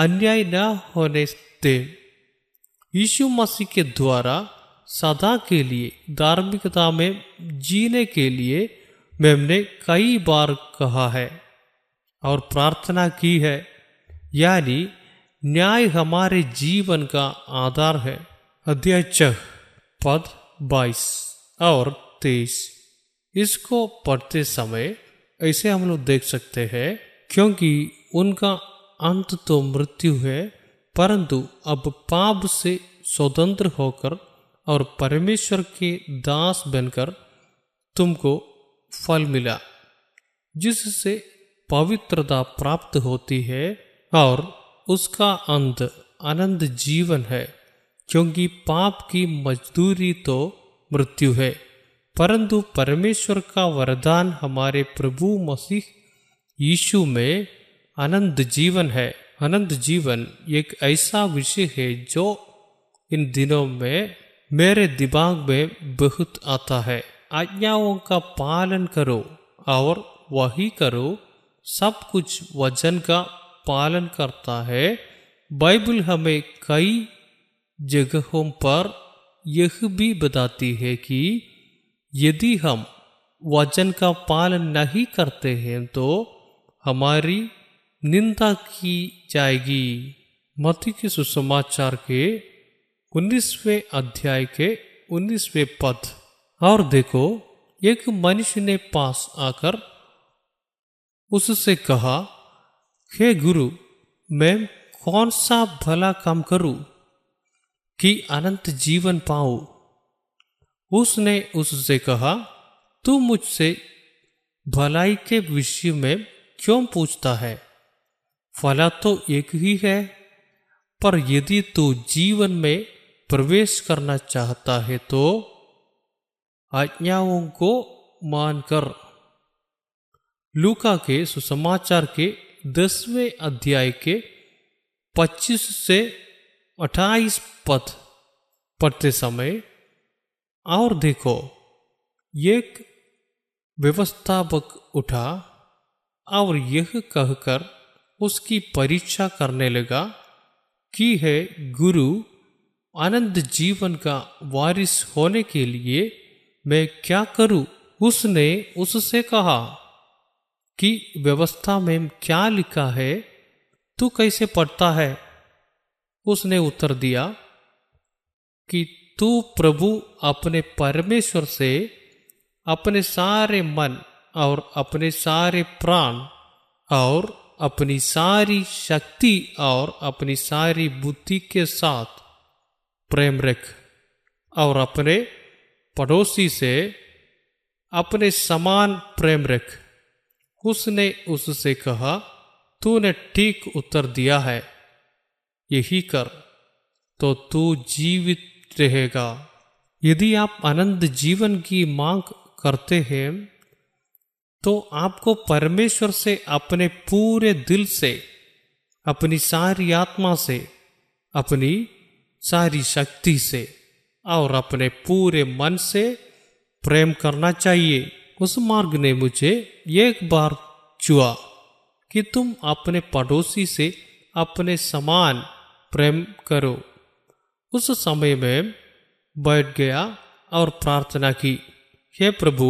अन्याय न होने दे। यीशु मसीह के द्वारा सदा के लिए धार्मिकता में जीने के लिए मैंने कई बार कहा है और प्रार्थना की है, यानी न्याय हमारे जीवन का आधार है। अध्याय 6 पद 22 और 23 इसको पढ़ते समय ऐसे हम लोग देख सकते हैं, क्योंकि उनका अंत तो मृत्यु है, परंतु अब पाप से स्वतंत्र होकर और परमेश्वर के दास बनकर तुमको फल मिला, जिससे पवित्रता प्राप्त होती है और उसका अंत अनंत जीवन है। क्योंकि पाप की मजदूरी तो मृत्यु है, परंतु परमेश्वर का वरदान हमारे प्रभु मसीह यीशु में अनंत जीवन है। अनंत जीवन एक ऐसा विषय है जो इन दिनों में मेरे दिमाग में बहुत आता है। आज्ञाओं का पालन करो और वही करो, सब कुछ वचन का पालन करता है। बाइबल हमें कई जगहों पर यह भी बताती है कि यदि हम वचन का पालन नहीं करते हैं तो हमारी निंदा की जाएगी। मत्ती के सुसमाचार के 19वें अध्याय के 19वें पद, और देखो एक मनुष्य ने पास आकर उससे कहा, हे गुरु मैं कौन सा भला काम करूं कि अनंत जीवन पाऊं? उसने उससे कहा, तू मुझसे भलाई के विषय में क्यों पूछता है? फला तो एक ही है, पर यदि तू जीवन में प्रवेश करना चाहता है तो आज्ञाओं को मानकर। लूका के सुसमाचार के 10वें अध्याय के 25 से 28 पद पढ़ते समय, और देखो एक व्यवस्थापक उठा और यह कहकर उसकी परीक्षा करने लगा कि है गुरु अनंत जीवन का वारिस होने के लिए मैं क्या करूं? उसने उससे कहा कि व्यवस्था में क्या लिखा है, तू कैसे पढ़ता है? उसने उत्तर दिया कि तू प्रभु अपने परमेश्वर से अपने सारे मन और अपने सारे प्राण और अपनी सारी शक्ति और अपनी सारी बुद्धि के साथ प्रेम रख और अपने पड़ोसी से अपने समान प्रेम रख। उसने उससे कहा, तूने ठीक उत्तर दिया है, यही कर तो तू जीवित रहेगा। यदि आप अनंत जीवन की मांग करते हैं तो आपको परमेश्वर से अपने पूरे दिल से, अपनी सारी आत्मा से, अपनी सारी शक्ति से और अपने पूरे मन से प्रेम करना चाहिए। उस मार्ग ने मुझे एक बार छुआ कि तुम अपने पड़ोसी से अपने समान प्रेम करो। उस समय में बैठ गया और प्रार्थना की, हे प्रभु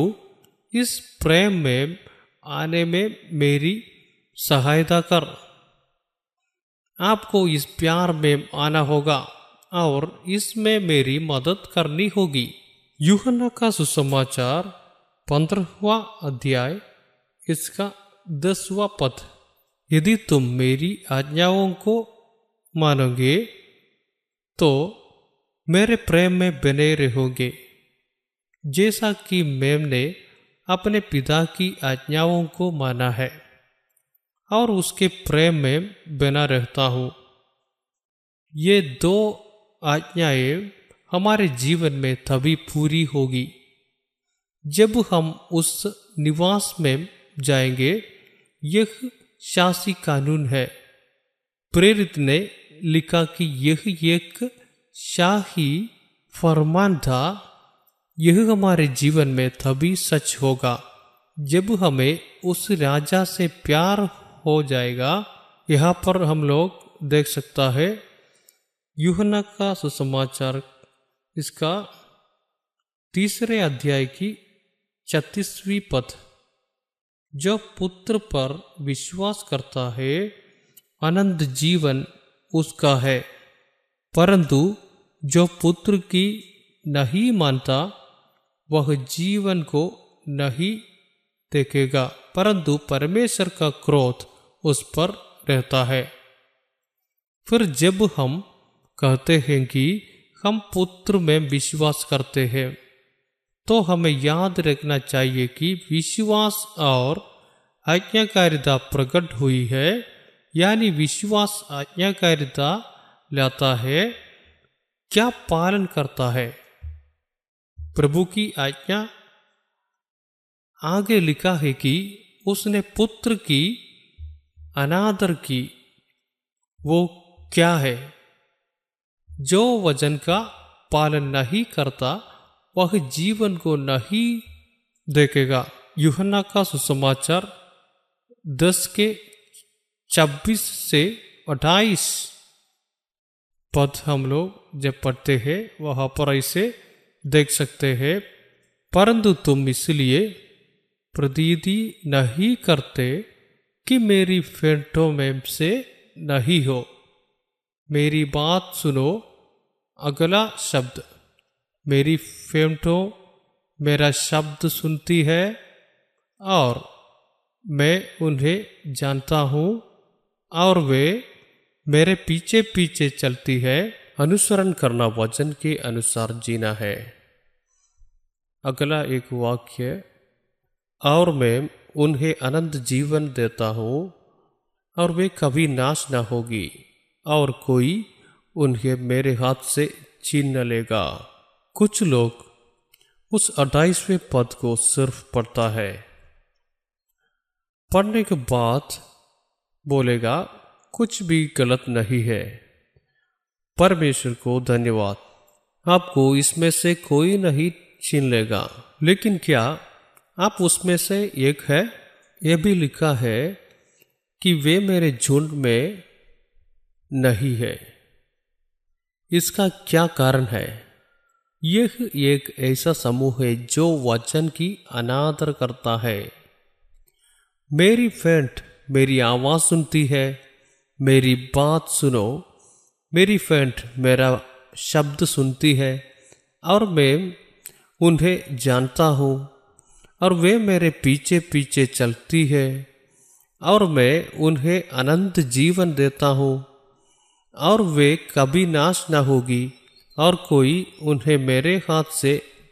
इस प्रेम में आने में मेरी सहायता कर। आपको इस प्यार में आना होगा और इसमें मेरी मदद करनी होगी। यूहन्ना का सुसमाचार 15वां अध्याय इसका 10वां पद, यदि तुम मेरी आज्ञाओं को मानोगे तो मेरे प्रेम में बने रहोगे, जैसा कि मैंने अपने पिता की आज्ञाओं को माना है और उसके प्रेम में बना रहता हूँ। ये दो आज्ञाएं हमारे जीवन में तभी पूरी होगी जब हम उस निवास में जाएंगे। यह शासी कानून है। प्रेरित ने लिखा कि यह एक शाही फरमान था। यह हमारे जीवन में तभी सच होगा जब हमें उस राजा से प्यार हो जाएगा। यहाँ पर हम लोग देख सकता है यूहन्ना का सुसमाचार इसका 3 अध्याय की 36वीं पद, जो पुत्र पर विश्वास करता है अनंत जीवन उसका है, परंतु जो पुत्र की नहीं मानता वह जीवन को नहीं देखेगा, परंतु परमेश्वर का क्रोध उस पर रहता है। फिर जब हम कहते हैं कि हम पुत्र में विश्वास करते हैं तो हमें याद रखना चाहिए कि विश्वास और आज्ञाकारिता प्रकट हुई है, यानी विश्वास आज्ञाकारिता लाता है, क्या पालन करता है प्रभु की आज्ञा। आगे लिखा है कि उसने पुत्र की अनादर की। वो क्या है? जो वचन का पालन नहीं करता वह जीवन को नहीं देखेगा। यूहन्ना का सुसमाचार 10 के 26 से 28 पद हम लोग जब पढ़ते हैं वहाँ पर ऐसे देख सकते हैं, परंतु तुम इसलिए प्रतीति नहीं करते कि मेरी भेंटों में से नहीं हो। मेरी बात सुनो। अगला शब्द मेरी भेंटों मेरा शब्द सुनती है और मैं उन्हें जानता हूँ और वे मेरे पीछे पीछे चलती है। अनुसरण करना वचन के अनुसार जीना है। अगला एक वाक्य, और मैं उन्हें अनंत जीवन देता हूँ और वे कभी नाश न होगी और कोई उन्हें मेरे हाथ से छीन न लेगा। कुछ लोग उस 28वें पद को सिर्फ पढ़ता है, पढ़ने के बाद बोलेगा कुछ भी गलत नहीं है। परमेश्वर को धन्यवाद, आपको इसमें से कोई नहीं छीन लेगा। लेकिन क्या आप उसमें से एक है? यह भी लिखा है कि वे मेरे झुंड में नहीं है। इसका क्या कारण है? यह एक ऐसा समूह है जो वचन की अनादर करता है। मेरी फेंट मेरी आवाज सुनती है। मेरी बात सुनो। मेरी फेंट मेरा शब्द सुनती है और मैं उन्हें जानता हूँ और वे मेरे पीछे पीछे चलती है और मैं उन्हें अनंत जीवन देता हूँ और वे कभी नाश न होगी और कोई उन्हें मेरे हाथ से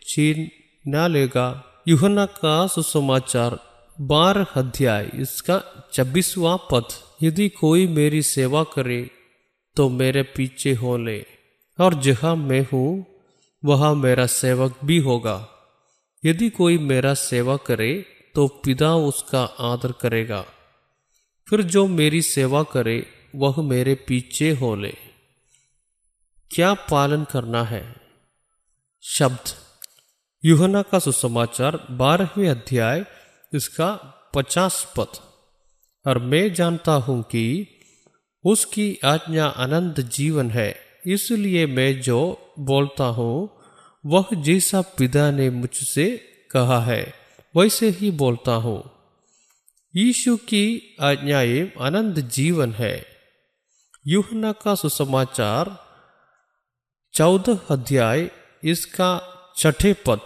छीन न लेगा। यूहन्ना का सुसमाचार 12 अध्याय इसका 26वां पद, यदि कोई मेरी सेवा करे तो मेरे पीछे हो ले और जहाँ मैं हूँ वहाँ मेरा सेवक भी होगा। यदि कोई मेरा सेवा करे तो पिता उसका आदर करेगा। फिर जो मेरी सेवा करे वह मेरे पीछे हो ले। क्या पालन करना है? शब्द। यूहन्ना का सुसमाचार 12वें अध्याय इसका 50 पद, और मैं जानता हूँ कि उसकी आज्ञा अनंत जीवन है, इसलिए मैं जो बोलता हूँ वह जैसा पिता ने मुझसे कहा है वैसे ही बोलता हूँ। यीशु की आज्ञाएं अनंत जीवन है। यूहन्ना का सुसमाचार 14 अध्याय इसका 6 पद,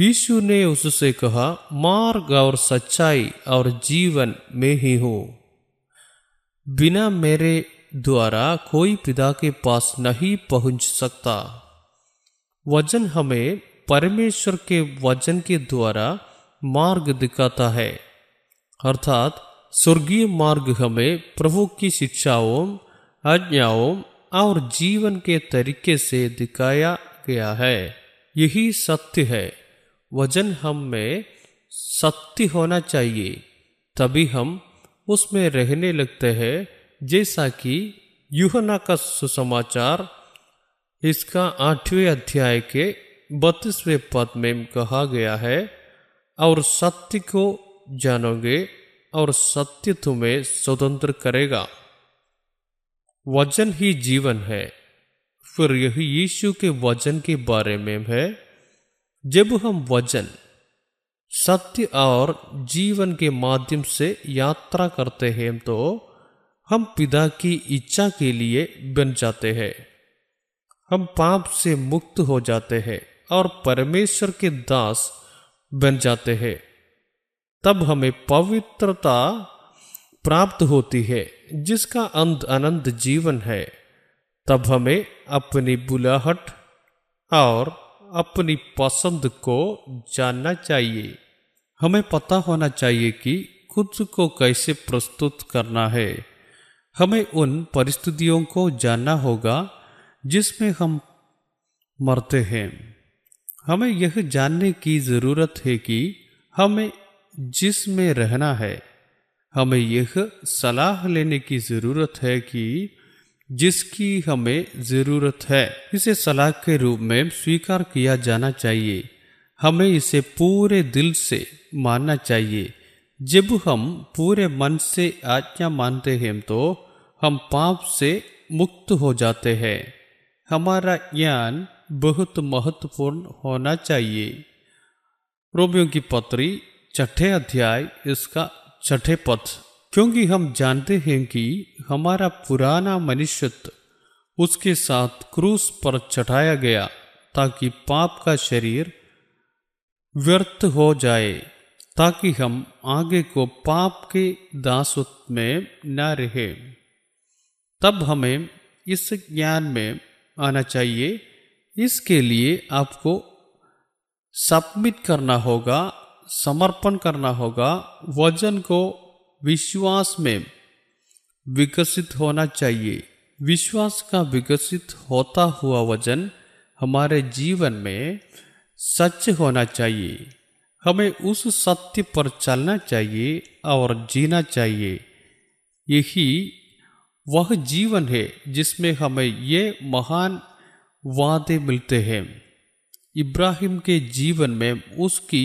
यीशु ने उससे कहा मार्ग और सच्चाई और जीवन में ही हूँ। बिना मेरे द्वारा कोई पिता के पास नहीं पहुँच सकता। वचन हमें परमेश्वर के वचन के द्वारा मार्ग दिखाता है, अर्थात स्वर्गीय मार्ग हमें प्रभु की शिक्षाओं आज्ञाओं और जीवन के तरीके से दिखाया गया है। यही सत्य है। वजन हम में सत्य होना चाहिए, तभी हम उसमें रहने लगते हैं। जैसा कि यूहन्ना का सुसमाचार इसका 8वें अध्याय के 32वें पद में कहा गया है, और सत्य को जानोगे और सत्य तुम्हें स्वतंत्र करेगा। वचन ही जीवन है। फिर यही यीशु के वचन के बारे में है। जब हम वचन, सत्य और जीवन के माध्यम से यात्रा करते हैं तो हम पिता की इच्छा के लिए बन जाते हैं। हम पाप से मुक्त हो जाते हैं और परमेश्वर के दास बन जाते हैं। तब हमें पवित्रता प्राप्त होती है, जिसका अंत अनंत जीवन है। तब हमें अपनी बुलाहट और अपनी पसंद को जानना चाहिए। हमें पता होना चाहिए कि खुद को कैसे प्रस्तुत करना है। हमें उन परिस्थितियों को जानना होगा जिसमें हम मरते हैं। हमें यह जानने की ज़रूरत है कि हमें जिसमें रहना है। हमें यह सलाह लेने की ज़रूरत है कि जिसकी हमें ज़रूरत है, इसे सलाह के रूप में स्वीकार किया जाना चाहिए। हमें इसे पूरे दिल से मानना चाहिए। जब हम पूरे मन से आज्ञा मानते हैं तो हम पाप से मुक्त हो जाते हैं। हमारा ज्ञान बहुत महत्वपूर्ण होना चाहिए। रोमियों की पत्री 6ठे अध्याय इसका 6ठे पद। क्योंकि हम जानते हैं कि हमारा पुराना मनुष्यत्व उसके साथ क्रूस पर चढ़ाया गया, ताकि पाप का शरीर व्यर्थ हो जाए, ताकि हम आगे को पाप के दासत्व में न रहें। तब हमें इस ज्ञान में आना चाहिए। इसके लिए आपको सबमिट करना होगा, समर्पण करना होगा। वचन को विश्वास में विकसित होना चाहिए। विश्वास का विकसित होता हुआ वचन हमारे जीवन में सच होना चाहिए। हमें उस सत्य पर चलना चाहिए और जीना चाहिए। यही वह जीवन है जिसमें हमें ये महान वादे मिलते हैं। इब्राहिम के जीवन में उसकी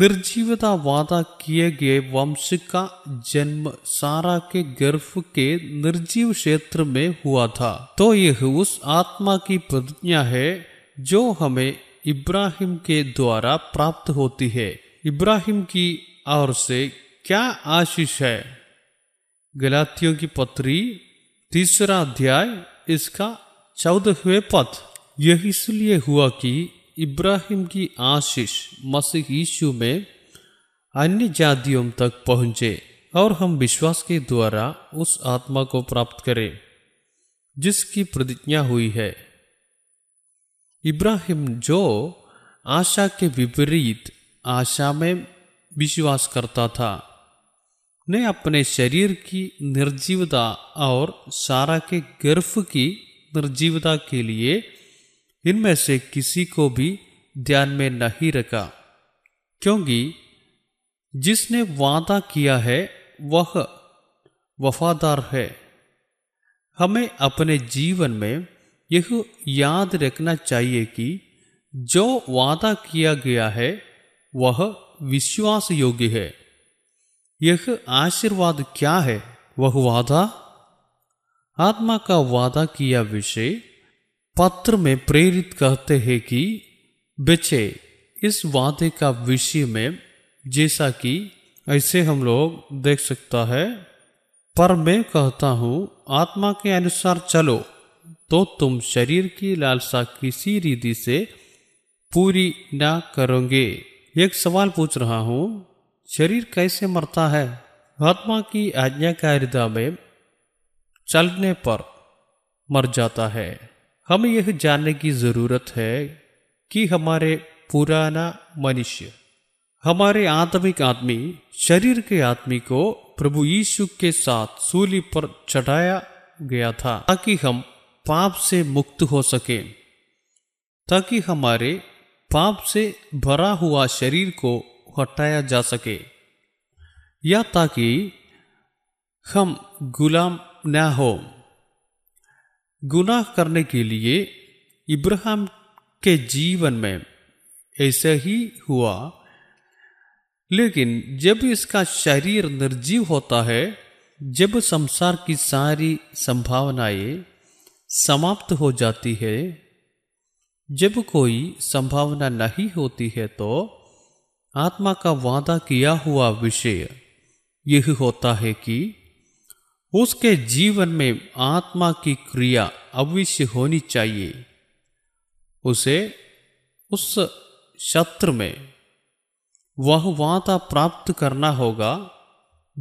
निर्जीवता वादा किए गए वंश का जन्म सारा के गर्भ के निर्जीव क्षेत्र में हुआ था। तो यह उस आत्मा की प्रतिज्ञा है जो हमें इब्राहिम के द्वारा प्राप्त होती है। इब्राहिम की ओर से क्या आशीष है। गलातियों की पत्री 3रा अध्याय इसका 14वें पद। यह इसलिए हुआ कि इब्राहिम की आशीष मसीह यीशु में अन्य जातियों तक पहुंचे और हम विश्वास के द्वारा उस आत्मा को प्राप्त करें जिसकी प्रतिज्ञा हुई है। इब्राहिम जो आशा के विपरीत आशा में विश्वास करता था, ने अपने शरीर की निर्जीवता और सारा के गर्भ की निर्जीवता के लिए इनमें से किसी को भी ध्यान में नहीं रखा, क्योंकि जिसने वादा किया है वह वफादार है। हमें अपने जीवन में यह याद रखना चाहिए कि जो वादा किया गया है वह विश्वास योग्य है। यह आशीर्वाद क्या है? वह वादा आत्मा का वादा किया विषय पत्र में प्रेरित कहते हैं कि बच्चे, इस वादे का विषय में जैसा कि ऐसे हम लोग देख सकता है, पर मैं कहता हूँ आत्मा के अनुसार चलो तो तुम शरीर की लालसा किसी रीति से पूरी ना करोगे। एक सवाल पूछ रहा हूँ, शरीर कैसे मरता है? आत्मा की आज्ञाकारिता में चलने पर मर जाता है। हमें यह जानने की ज़रूरत है कि हमारे पुराना मनुष्य, हमारे आत्मिक आदमी, शरीर के आदमी को प्रभु यीशु के साथ सूली पर चढ़ाया गया था, ताकि हम पाप से मुक्त हो सके, ताकि हमारे पाप से भरा हुआ शरीर को हटाया जा सके, या ताकि हम गुलाम न हो। गुनाह करने के लिए इब्राहिम के जीवन में ऐसा ही हुआ, लेकिन जब इसका शरीर निर्जीव होता है, जब संसार की सारी संभावनाएं समाप्त हो जाती है, जब कोई संभावना नहीं होती है, तो आत्मा का वादा किया हुआ विषय यह होता है कि उसके जीवन में आत्मा की क्रिया अवश्य होनी चाहिए। उसे उस क्षेत्र में वह वादा प्राप्त करना होगा,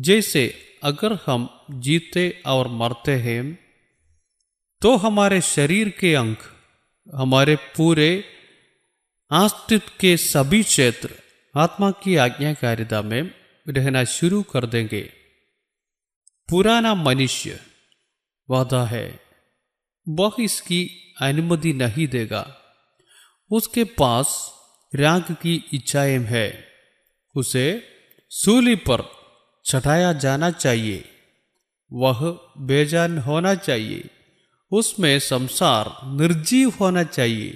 जैसे अगर हम जीते और मरते हैं तो हमारे शरीर के अंग, हमारे पूरे अस्तित्व के सभी क्षेत्र आत्मा की आज्ञाकारिता में रहना शुरू कर देंगे। पुराना मनुष्य वादा है, वह इसकी अनुमति नहीं देगा। उसके पास राग की इच्छाएं है, उसे सूली पर चढ़ाया जाना चाहिए, वह बेजान होना चाहिए, उसमें संसार निर्जीव होना चाहिए,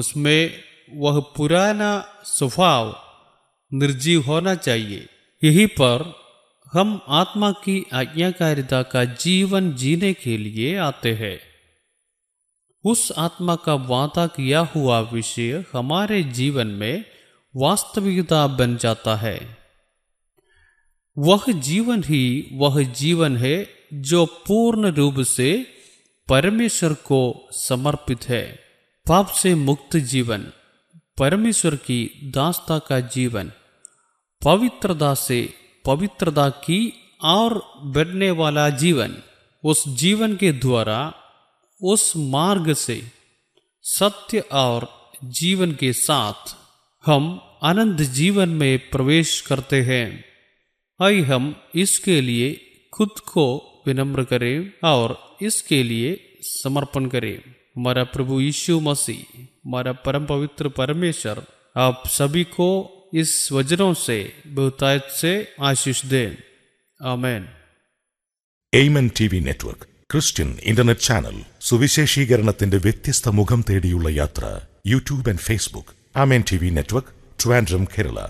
उसमें वह पुराना स्वभाव निर्जीव होना चाहिए। यही पर हम आत्मा की आज्ञाकारिता का जीवन जीने के लिए आते हैं। उस आत्मा का वादा किया हुआ विषय हमारे जीवन में वास्तविकता बन जाता है। वह जीवन ही वह जीवन है जो पूर्ण रूप से परमेश्वर को समर्पित है। पाप से मुक्त जीवन, परमेश्वर की दासता का जीवन, पवित्रता से पवित्रता की और बढ़ने वाला जीवन, उस जीवन के द्वारा उस मार्ग से सत्य और जीवन के साथ हम अनंत जीवन में प्रवेश करते हैं। आइए हम इसके लिए खुद को विनम्र करें और इसके लिए समर्पण करें। हमारा प्रभु यीशु मसीह, हमारा परम पवित्र परमेश्वर, आप सभी को इस वचनों से बहुतायत से आशीष दें। आमेन। Amen TV network Christian internet channel സുവിശേഷീകരണത്തിന്റെ വ്യത്യസ്ത മുഖം തേടിയുള്ള യാത്ര YouTube and Facebook Amen TV network Trivandrum Kerala